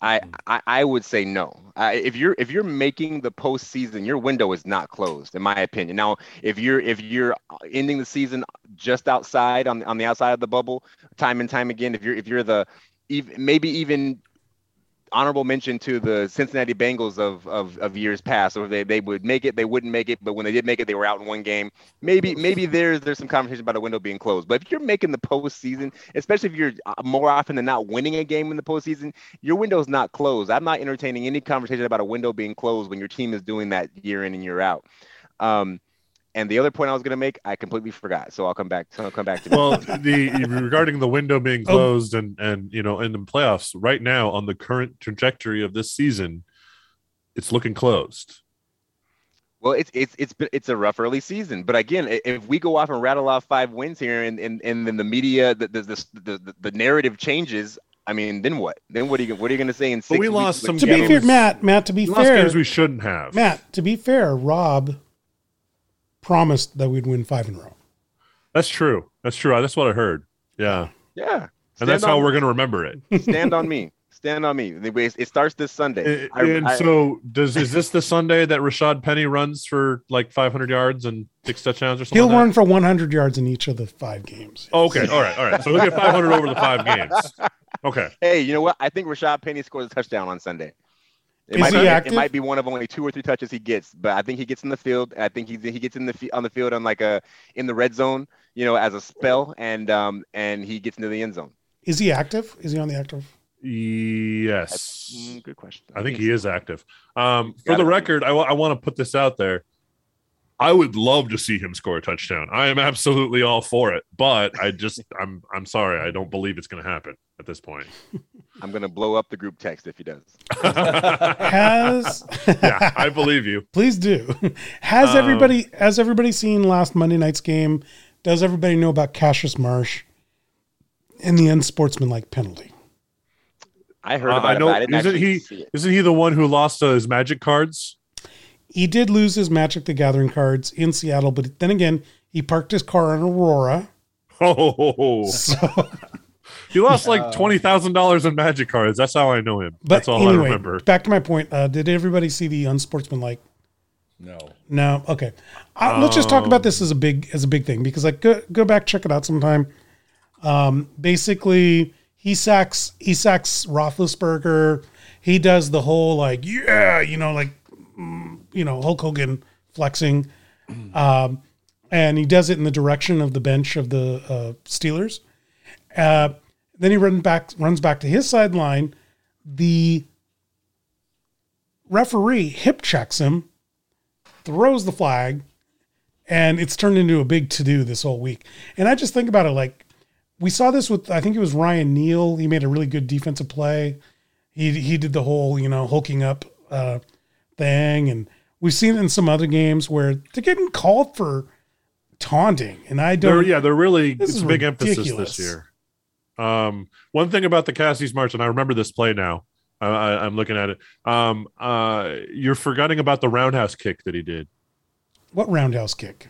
I, I, I would say no. I, if you're if you're making the postseason, your window is not closed, in my opinion. Now, if you're if you're ending the season just outside on on the outside of the bubble, time and time again, if you're if you're the maybe even honorable mention to the Cincinnati Bengals of, of, of years past, or they, they would make it, they wouldn't make it, but when they did make it, they were out in one game. Maybe maybe there's there's some conversation about a window being closed, but if you're making the postseason, especially if you're more often than not winning a game in the postseason, your window's not closed. I'm not entertaining any conversation about a window being closed when your team is doing that year in and year out. Um, And the other point I was going to make, I completely forgot. So I'll come back to I'll come back to Well, the regarding the window being closed oh. and, and, you know, and in playoffs right now on the current trajectory of this season, it's looking closed. Well, it's it's it's it's a rough early season. But again, if we go off and rattle off five wins here and and, and then the media, the the, the the the narrative changes, I mean, then what? Then what are you what are you going to say in six but we weeks? Lost some to games. Be fair, Matt, Matt, to be we fair. Lost games we shouldn't have. Matt, to be fair, Rob promised that we'd win five in a row. That's true. That's true. That's what I heard. Yeah. Yeah. Stand and that's how me. We're going to remember it. Stand on me. Stand on me. It starts this Sunday. It, I, and I, so does is this the Sunday that Rashad Penny runs for like five hundred yards and six touchdowns or something? He'll like run that? for one hundred yards in each of the five games. Oh, okay. All right. All right. So he'll get five hundred over the five games. Okay. Hey, you know what? I think Rashad Penny scores a touchdown on Sunday. It Is might he be, active? It might be one of only two or three touches he gets, but I think he gets in the field. I think he he gets in the on the field on like a in the red zone, you know, as a spell, and um and he gets into the end zone. Is he active? Is he on the active? Yes. That's, good question. I think he is active. Um, for the record, I, w- I want to put this out there. I would love to see him score a touchdown. I am absolutely all for it, but I just I'm I'm sorry, I don't believe it's going to happen at this point. I'm going to blow up the group text if he does. Has yeah, I believe you. Please do. Has um, everybody has everybody seen last Monday night's game? Does everybody know about Cassius Marsh and the unsportsmanlike penalty? I heard about uh, I know, it. I didn't isn't he see it. Isn't he the one who lost uh, his Magic cards? He did lose his Magic the Gathering cards in Seattle, but then again, he parked his car in Aurora. Oh, so he lost like twenty thousand dollars in Magic cards. That's how I know him. But That's all anyway, I remember. Back to my point. Uh, did everybody see the unsportsmanlike? No, no. Okay. Uh, um, let's just talk about this as a big, as a big thing, because like go, go back, check it out sometime. Um, basically he sacks, he sacks Roethlisberger. He does the whole like, yeah, you know, like, you know, Hulk Hogan flexing. Um, and he does it in the direction of the bench of the uh, Steelers. Uh, then he runs back, runs back to his sideline. The referee hip checks him, throws the flag, and it's turned into a big to-do this whole week. And I just think about it. Like we saw this with, I think it was Ryan Neal. He made a really good defensive play. He, he did the whole, you know, hulking up, uh, thing, and we've seen it in some other games where they're getting called for taunting, and I don't. They're, yeah, they're really it's a big ridiculous. emphasis this year. Um, one thing about the Cassius March, and I remember this play now. Uh, I, I'm looking at it. Um, uh, you're forgetting about the roundhouse kick that he did. What roundhouse kick?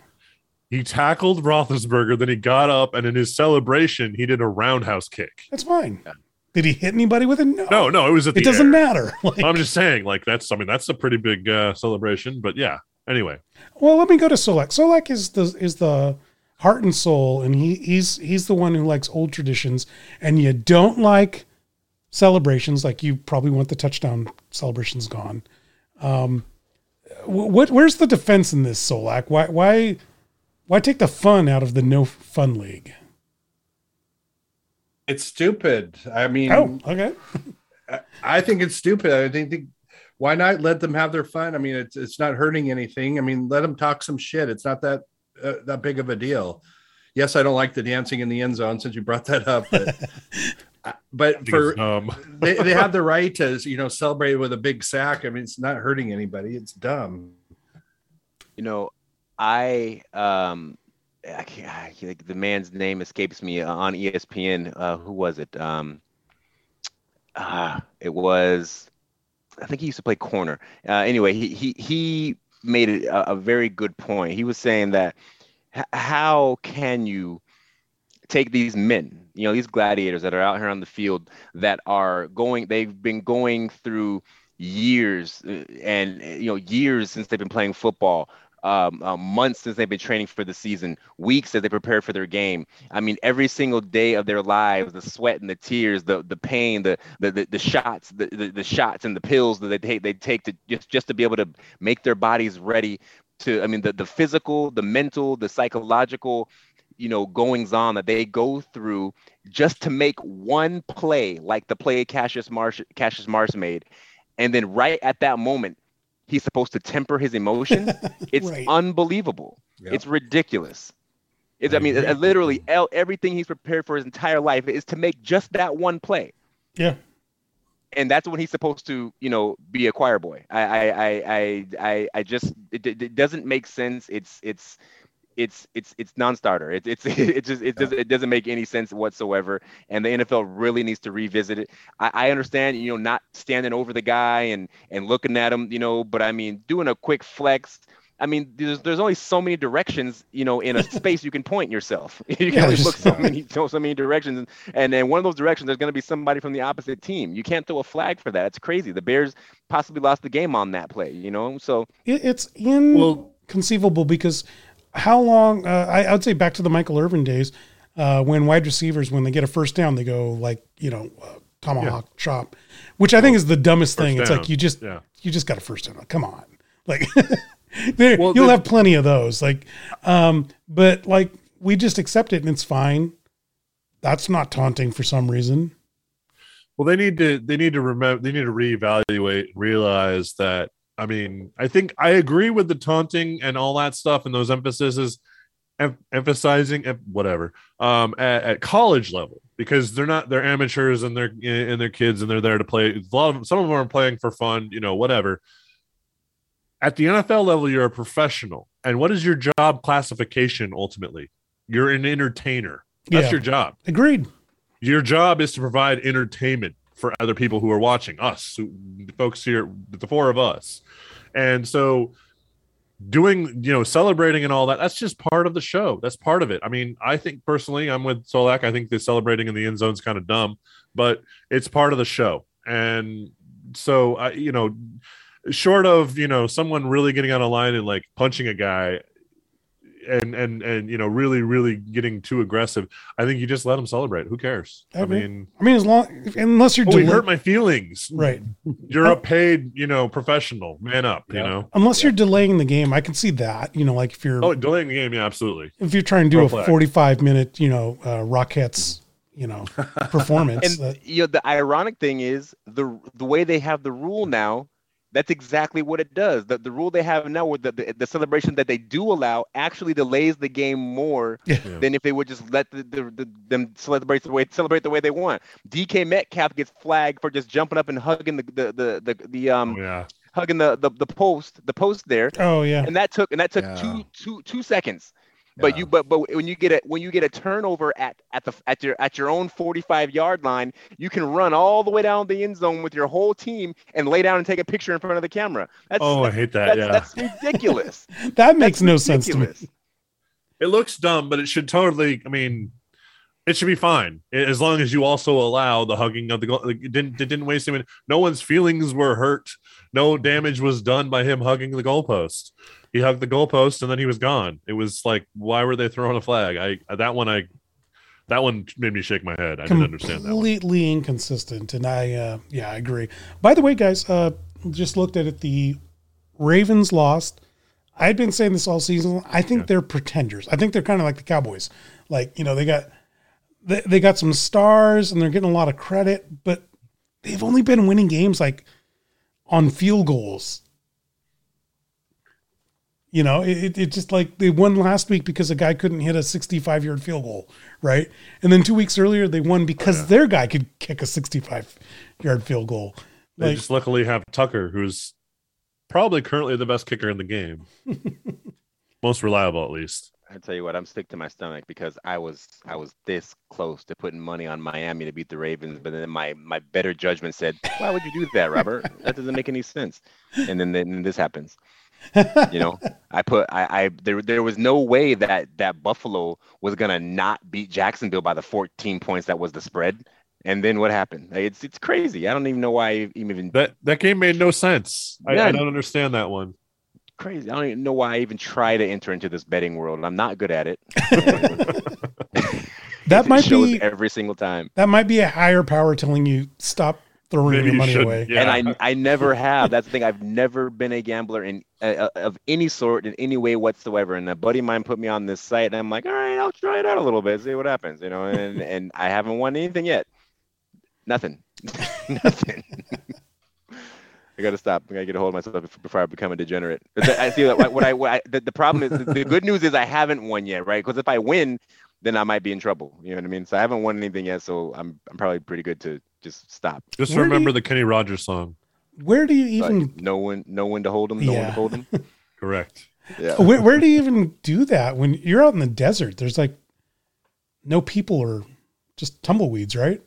He tackled Roethlisberger, then he got up, and in his celebration, he did a roundhouse kick. That's fine. Yeah. Did he hit anybody with it? No, no, no it was at the It doesn't air. matter. Like, I'm just saying, like, that's, I mean, that's a pretty big uh, celebration, but yeah. Anyway. Well, let me go to Solak. Solak is the is the heart and soul, and he he's he's the one who likes old traditions, and you don't like celebrations, like you probably want the touchdown celebrations gone. Um, what? Where's the defense in this, Zolak? Why? Why? Why take the fun out of the no fun league? It's stupid. I mean, oh, okay. I think it's stupid. I think, think why not let them have their fun? I mean, it's it's not hurting anything. I mean, let them talk some shit. It's not that uh, that big of a deal. Yes, I don't like the dancing in the end zone since you brought that up, but but for they, they have the right to, you know, celebrate with a big sack. I mean, it's not hurting anybody. It's dumb. You know, I um I can't, I can't like, the man's name escapes me on E S P N. Uh, who was it? Um, uh, it was I think he used to play corner. Uh, anyway, he he he made a, a very good point. He was saying that. How can you take these men, you know, these gladiators that are out here on the field that are going, they've been going through years and, you know, years since they've been playing football, um, uh, months since they've been training for the season, weeks that they prepared for their game. I mean, every single day of their lives, the sweat and the tears, the the pain, the the the, the shots, the, the the shots and the pills that they take, they take to just, just to be able to make their bodies ready. To, I mean, the, the physical, the mental, the psychological, you know, goings on that they go through just to make one play, like the play Cassius Marsh, Cassius Marsh made. And then right at that moment, he's supposed to temper his emotion. It's right. Unbelievable. Yep. It's ridiculous. It's, I mean, yeah. Literally everything he's prepared for his entire life is to make just that one play. Yeah. And that's when he's supposed to, you know, be a choir boy. I, I, I, I, I just it, it doesn't make sense. It's, it's, it's, it's, it's non-starter. It's, it's, it just it doesn't it doesn't make any sense whatsoever. And the N F L really needs to revisit it. I, I understand, you know, not standing over the guy and and looking at him, you know, but I mean, doing a quick flex. I mean, there's there's only so many directions, you know, in a space you can point yourself. You can yes. only look so many so many directions, and, and then one of those directions there's going to be somebody from the opposite team. You can't throw a flag for that. It's crazy. The Bears possibly lost the game on that play, you know. So it, it's inconceivable well, because how long? Uh, I I'd say back to the Michael Irvin days uh, when wide receivers, when they get a first down, they go like, you know, uh, tomahawk yeah. chop, which I think is the dumbest first thing. Down. It's like you just yeah. you just got a first down. Come on, like. There, well, you'll have plenty of those. Like, um, but like we just accept it and it's fine. That's not taunting for some reason. Well, they need to, they need to remember, they need to reevaluate, realize that, I mean, I think I agree with the taunting and all that stuff. And those emphases em- emphasizing em- whatever, um, at, at college level, because they're not, they're amateurs and they're, and they're kids and they're there to play. A lot of, some of them are playing for fun, you know, whatever. At the N F L level, you're a professional. And what is your job classification ultimately? You're an entertainer. That's yeah. your job. Agreed. Your job is to provide entertainment for other people who are watching us, folks here, the four of us. And so doing, you know, celebrating and all that, that's just part of the show. That's part of it. I mean, I think personally, I'm with Zolak. I think the celebrating in the end zone is kind of dumb, but it's part of the show. And so, I, you know, short of, you know, someone really getting on a line and like punching a guy and, and, and, you know, really, really getting too aggressive. I think you just let them celebrate. Who cares? I, I mean, mean, I mean, as long, unless you're oh, doing, you hurt my feelings, right. You're a paid, you know, professional, man up, yeah. you know, unless yeah. you're delaying the game. I can see that, you know, like if you're oh, delaying the game. Yeah, absolutely. If you're trying to do Pro a forty-five minute, you know, uh, Rockettes, you know, performance. And uh, you know, the ironic thing is the, the way they have the rule now, that's exactly what it does. The, the rule they have now with the, the, the celebration that they do allow actually delays the game more yeah. than if they would just let the, the, the, them celebrate the way celebrate the way they want. D K Metcalf gets flagged for just jumping up and hugging the the the, the, the um oh, yeah. hugging the, the the post the post there. Oh yeah. And that took and that took yeah. two two two seconds. Yeah. But you but but when you get a when you get a turnover at, at the at your at your own forty-five yard line, you can run all the way down the end zone with your whole team and lay down and take a picture in front of the camera. That's, oh, I hate that. That's, yeah. that's ridiculous. That makes that's no ridiculous. sense to me. It looks dumb, but it should totally. I mean, it should be fine as long as you also allow the hugging of the goal. It didn't it didn't waste him. No one's feelings were hurt. No damage was done by him hugging the goalpost. He hugged the goalpost and then he was gone. It was like, why were they throwing a flag? I that one I that one made me shake my head. I didn't understand that. Completely inconsistent, and I uh, yeah I agree. By the way, guys, uh, just looked at it. The Ravens lost. I had been saying this all season. I think yeah. they're pretenders. I think they're kind of like the Cowboys. Like, you know, they got they, they got some stars and they're getting a lot of credit, but they've only been winning games like on field goals. You know, it, it, it just like they won last week because a guy couldn't hit a sixty-five yard field goal, right? And then two weeks earlier, they won because oh, yeah. their guy could kick a sixty-five yard field goal. They like, just luckily have Tucker, who's probably currently the best kicker in the game. Most reliable, at least. I tell you what, I'm sick to my stomach because I was I was this close to putting money on Miami to beat the Ravens, but then my, my better judgment said, why would you do that, Robert? That doesn't make any sense. And then, then this happens. You know, I put I, I there there was no way that that Buffalo was gonna not beat Jacksonville by the fourteen points that was the spread. And then what happened? It's it's crazy. I don't even know why I even that that game made no sense. I, I don't understand that one. Crazy. I don't even know why I even try to enter into this betting world, and I'm not good at it. That it might be every single time. That might be a higher power telling you stop throwing Maybe your money you away. Yeah. And I I never have. That's the thing. I've never been a gambler in uh, of any sort in any way whatsoever. And a buddy of mine put me on this site, and I'm like, all right, I'll try it out a little bit, see what happens, you know. And and I haven't won anything yet. Nothing. Nothing. I gotta stop. I gotta get a hold of myself before I become a degenerate. I see that. What I, what I the, the problem is, the good news is I haven't won yet, right? Because if I win, then I might be in trouble. You know what I mean? So I haven't won anything yet. So I'm I'm probably pretty good to just stop. Just where remember you, the Kenny Rogers song. Where do you even like, no one, no one to hold them, no yeah. one to hold them. Correct. Yeah. Where, where do you even do that when you're out in the desert? There's like no people or just tumbleweeds, right?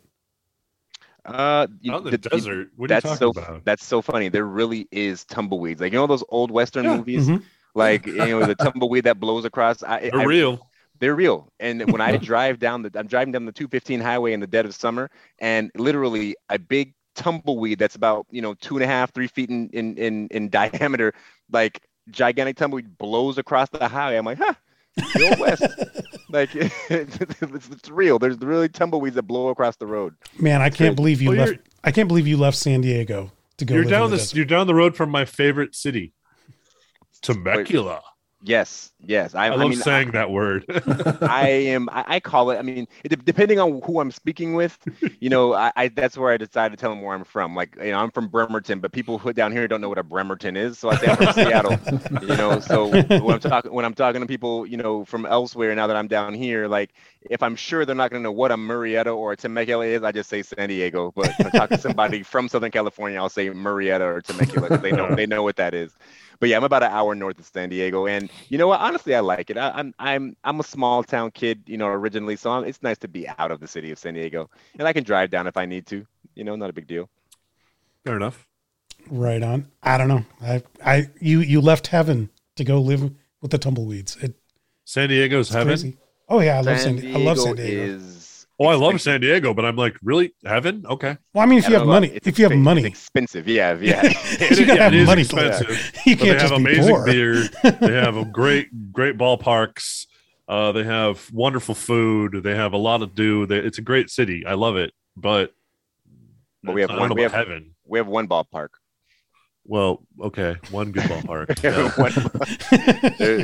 Uh, you, the, the desert. What are you talking so, about? That's so funny. There really is tumbleweeds. Like you know those old Western yeah. movies, mm-hmm. like you know the tumbleweed that blows across. I, they're I, real. They're real. And when I drive down the, I'm driving down the two fifteen highway in the dead of summer, and literally a big tumbleweed that's about you know two and a half, three feet in in in, in diameter, like gigantic tumbleweed blows across the highway. I'm like, huh. The old West, like it's, it's real. There's really tumbleweeds that blow across the road. Man, I can't believe you well, left. I can't believe you left San Diego to go. You're down the this. You're down the road from my favorite city, Temecula. Wait, yes, yes. I, I love I mean, saying I, that word. I am. I, I call it. I mean, it, depending on who I'm speaking with, you know, I, I that's where I decide to tell them where I'm from. Like, you know, I'm from Bremerton, but people who down here don't know what a Bremerton is, so I say I'm from Seattle. You know, so when I'm talking when I'm talking to people, you know, from elsewhere, now that I'm down here, like if I'm sure they're not going to know what a Murrieta or a Temecula is, I just say San Diego. But if I'm talking to somebody from Southern California, I'll say Murrieta or Temecula because they know they know what that is. But yeah, I'm about an hour north of San Diego, and you know what? Honestly, I like it. I, I'm I'm I'm a small town kid, you know, originally, so I'm, it's nice to be out of the city of San Diego, and I can drive down if I need to. You know, not a big deal. Fair enough. Right on. I don't know. I I you you left heaven to go live with the tumbleweeds. It, San Diego's heaven. Crazy. Oh yeah, I love San, San Diego. I love San Diego. Is oh, I love San Diego, but I'm like, really heaven? Okay. Well, I mean, if I you have know, money, if expensive. you have money, it's expensive. Yeah, yeah. It, you gotta yeah, have it money. Expensive. You can't they just have be amazing poor. Beer. They have a great, great ballparks. Uh, they have wonderful food. They have a lot to do. They, it's a great city. I love it, but, but we have one. We have heaven. We have one ballpark. Well, okay, one good ballpark. Yeah.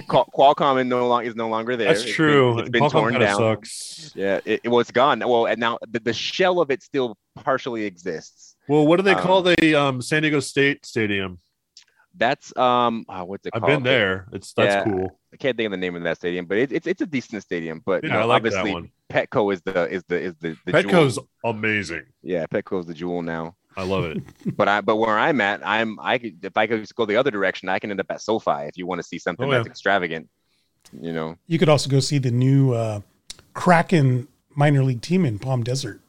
Qualcomm is no, long, is no longer there. That's true. It's been, it's been torn down. Sucks. Yeah, it, it was gone. Well, and now the, the shell of it still partially exists. Well, what do they um, call the um, San Diego State Stadium? That's um, oh, what's it called? I've been there. It's that's yeah, cool. I can't think of the name of that stadium, but it, it's it's a decent stadium. But yeah, no, I like obviously, that one. Petco is the is the is the, the Petco's jewel. Amazing. Yeah, Petco's the jewel now. I love it. But I but where I'm at, I'm I could if I could just go the other direction, I can end up at SoFi if you want to see something oh, yeah. that's extravagant. You know. You could also go see the new uh, Kraken minor league team in Palm Desert.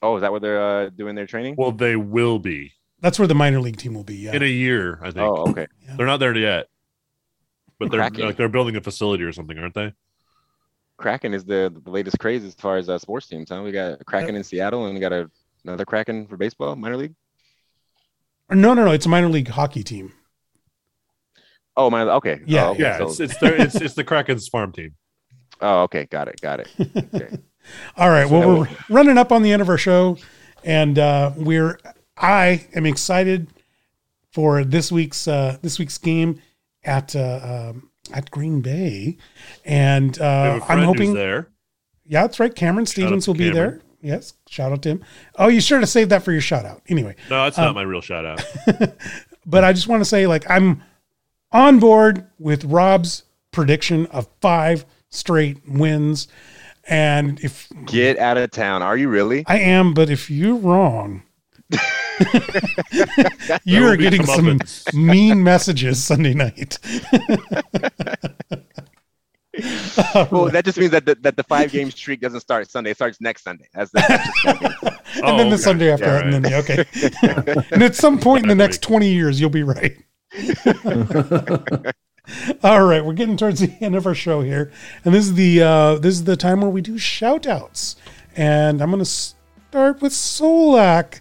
Oh, is that where they're uh, doing their training? Well, they will be. That's where the minor league team will be, yeah. In a year, I think. Oh, okay. Yeah. They're not there yet. But they're Kraken. like they're building a facility or something, aren't they? Kraken is the, the latest craze as far as uh, sports teams, huh? We got Kraken yeah. in Seattle, and we got a another Kraken for baseball, minor league? No, no, no. It's a minor league hockey team. Oh, my. Okay. Yeah, oh, okay. yeah. So. It's it's, their, it's it's the Kraken's farm team. Oh, okay. Got it. Got it. Okay. All right. Well, we're running up on the end of our show, and uh, we're I am excited for this week's uh, this week's game at uh, um, at Green Bay, and uh, I'm hoping there. Yeah, that's right. Cameron shout Stevens will Cameron. be there. Yes, shout out to him. Oh, you sure to save that for your shout out. Anyway, no, that's um, not my real shout out. But I just want to say, like, I'm on board with Rob's prediction of five straight wins. And if get out of town, are you really? I am, but if you're wrong, you are getting some mean messages Sunday night. Well, right. That just means that the, that the five game streak doesn't start Sunday; it starts next Sunday. That's, the, that's just and oh, then the okay. Sunday after yeah, that, right. and then the, okay. And at some point in the next twenty years, you'll be right. All right, we're getting towards the end of our show here, and this is the uh, this is the time where we do shout outs. And I'm going to start with Zolak.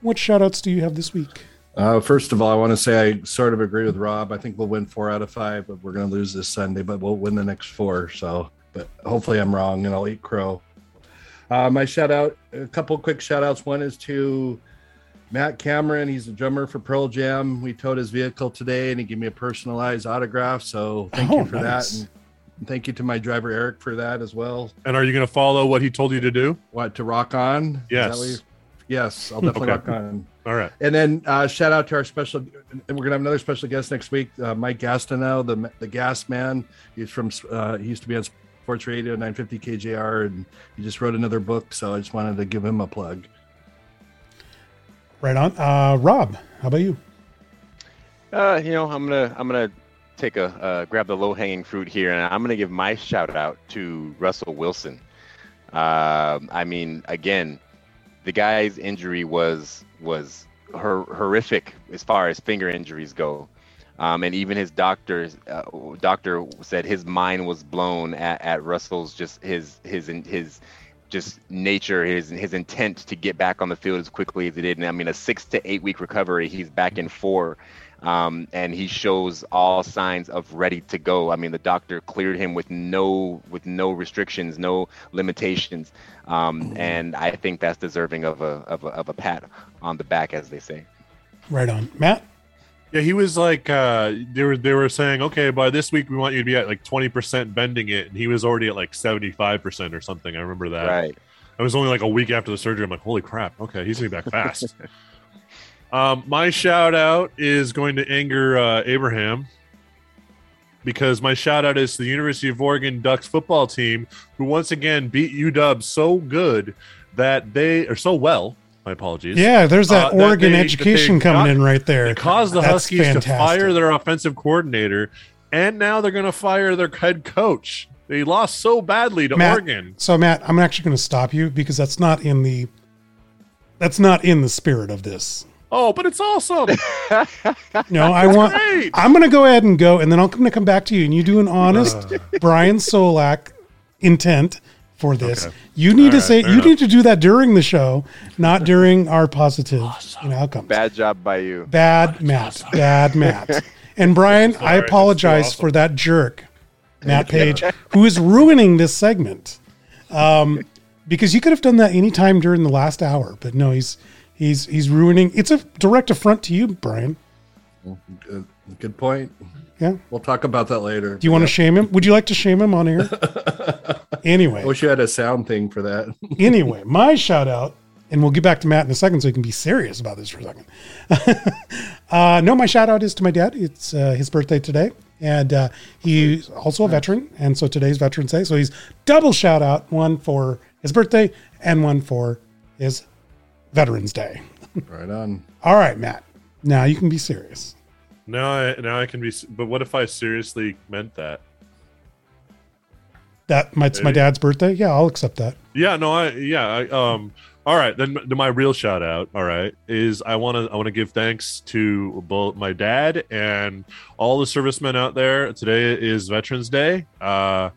What shout outs do you have this week? Uh, first of all, I want to say I sort of agree with Rob. I think we'll win four out of five, but we're going to lose this Sunday, but we'll win the next four. So, but hopefully I'm wrong and I'll eat crow. Uh, my shout out, a couple quick shout outs. One is to Matt Cameron. He's a drummer for Pearl Jam. We towed his vehicle today and he gave me a personalized autograph. So thank oh, you for nice. that. And thank you to my driver, Eric, for that as well. And are you going to follow what he told you to do? What, to rock on? Yes. Yes, I'll definitely okay. rock on. All right. And then uh, shout out to our special, and we're going to have another special guest next week, uh, Mike Gastineau, the the gas man. He's from, uh, he used to be on Sports Radio nine fifty K J R, and he just wrote another book, so I just wanted to give him a plug. Right on. Uh, Rob, how about you? Uh, you know, I'm going to, I'm going to take a, uh, grab the low hanging fruit here, and I'm going to give my shout out to Russell Wilson. Uh, I mean, again, the guy's injury was was her- horrific as far as finger injuries go, um, and even his doctor uh, doctor said his mind was blown at, at Russell's just his his his just nature, his his intent to get back on the field as quickly as he did. And I mean, a six to eight week recovery, he's back in four, um, and he shows all signs of ready to go. I mean, the doctor cleared him with no with no restrictions, no limitations. Um, and I think that's deserving of a, of a of a pat on the back, as they say. Right on, Matt. Yeah, he was like uh, they were they were saying, okay, by this week we want you to be at like twenty percent bending it, and he was already at like seventy five percent or something. I remember that. Right. It was only like a week after the surgery. I'm like, holy crap! Okay, he's gonna be back fast. um, my shout out is going to anger uh, Abraham. Because my shout out is to the University of Oregon Ducks football team, who once again beat U W so good that they are so well. My apologies. Yeah, there's that uh, Oregon that they, education that coming got, in right there. It caused the That's Huskies fantastic. to fire their offensive coordinator, and now they're going to fire their head coach. They lost so badly to Matt, Oregon. So, Matt, I'm actually going to stop you because that's not in the that's not in the spirit of this. Oh, but it's awesome. No, I want. Great. I'm going to go ahead and go, and then I'm going to come back to you, and you do an honest uh. Brian Zolak intent for this. Okay. You need All to right, say you enough. need to do that during the show, not during our positive awesome. you know, outcomes. Bad job by you. Bad That's Matt. Awesome. Bad Matt. And Brian, Sorry, I apologize awesome. for that jerk, Matt Paige, who is ruining this segment, um, because you could have done that any time during the last hour, but no, he's. He's he's ruining. It's a direct affront to you, Brian. Good, good point. Yeah, we'll talk about that later. Do you want yeah. to shame him? Would you like to shame him on air? Anyway, I wish you had a sound thing for that. Anyway, my shout out, and we'll get back to Matt in a second, so he can be serious about this for a second. uh, no, my shout out is to my dad. It's uh, his birthday today, and uh, he's also a veteran, and so today's Veterans Day. So he's double shout out: one for his birthday and one for his Veterans Day. Right on. All right, Matt. Now you can be serious. Now I now I can be. But what if I seriously meant that? That my, it's my dad's birthday. Yeah, I'll accept that. Yeah. No. I. Yeah. I, um. All right. Then my real shout out. All right. Is I want to I want to give thanks to both my dad and all the servicemen out there. Today is Veterans Day. Uh,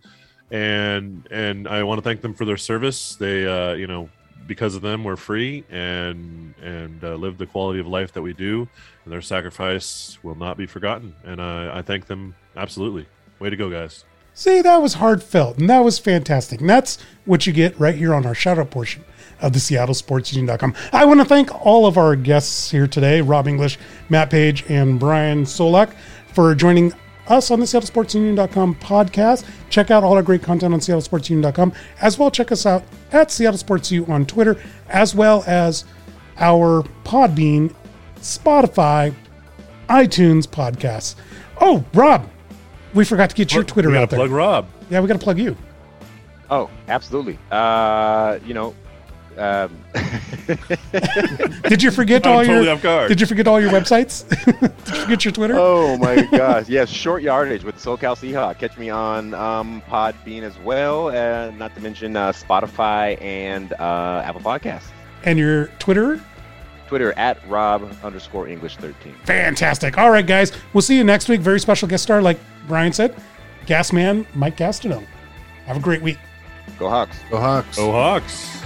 and and I want to thank them for their service. They uh you know. Because of them, we're free and and uh, live the quality of life that we do, and their sacrifice will not be forgotten. And uh, I thank them absolutely. Way to go, guys! See, that was heartfelt, and that was fantastic. And that's what you get right here on our shout-out portion of the Seattle Sports Union dot com. I want to thank all of our guests here today, Rob English, Matt Paige, and Brian Zolak, for joining us on the Seattle Sports Union dot com podcast. Check out all our great content on Seattle Sports Union dot com. As well, check us out at Seattle Sports U on Twitter, as well as our Podbean, Spotify, iTunes podcasts. Oh, Rob, we forgot to get your Twitter out there. We got to plug Rob. Yeah, we got to plug you. Oh, absolutely. Uh, you know, um... did you forget all totally your? Did you forget all your websites? Did you forget your Twitter? Oh my gosh! Yes, short yardage with SoCal Seahawk. Catch me on um, Podbean as well, uh, not to mention uh, Spotify and uh, Apple Podcasts. And your Twitter? Twitter at Rob underscore English thirteen. Fantastic. All right, guys. We'll see you next week. Very special guest star, like Brian said, Gasman Mike Gastineau. Have a great week. Go Hawks. Go Hawks. Go Hawks.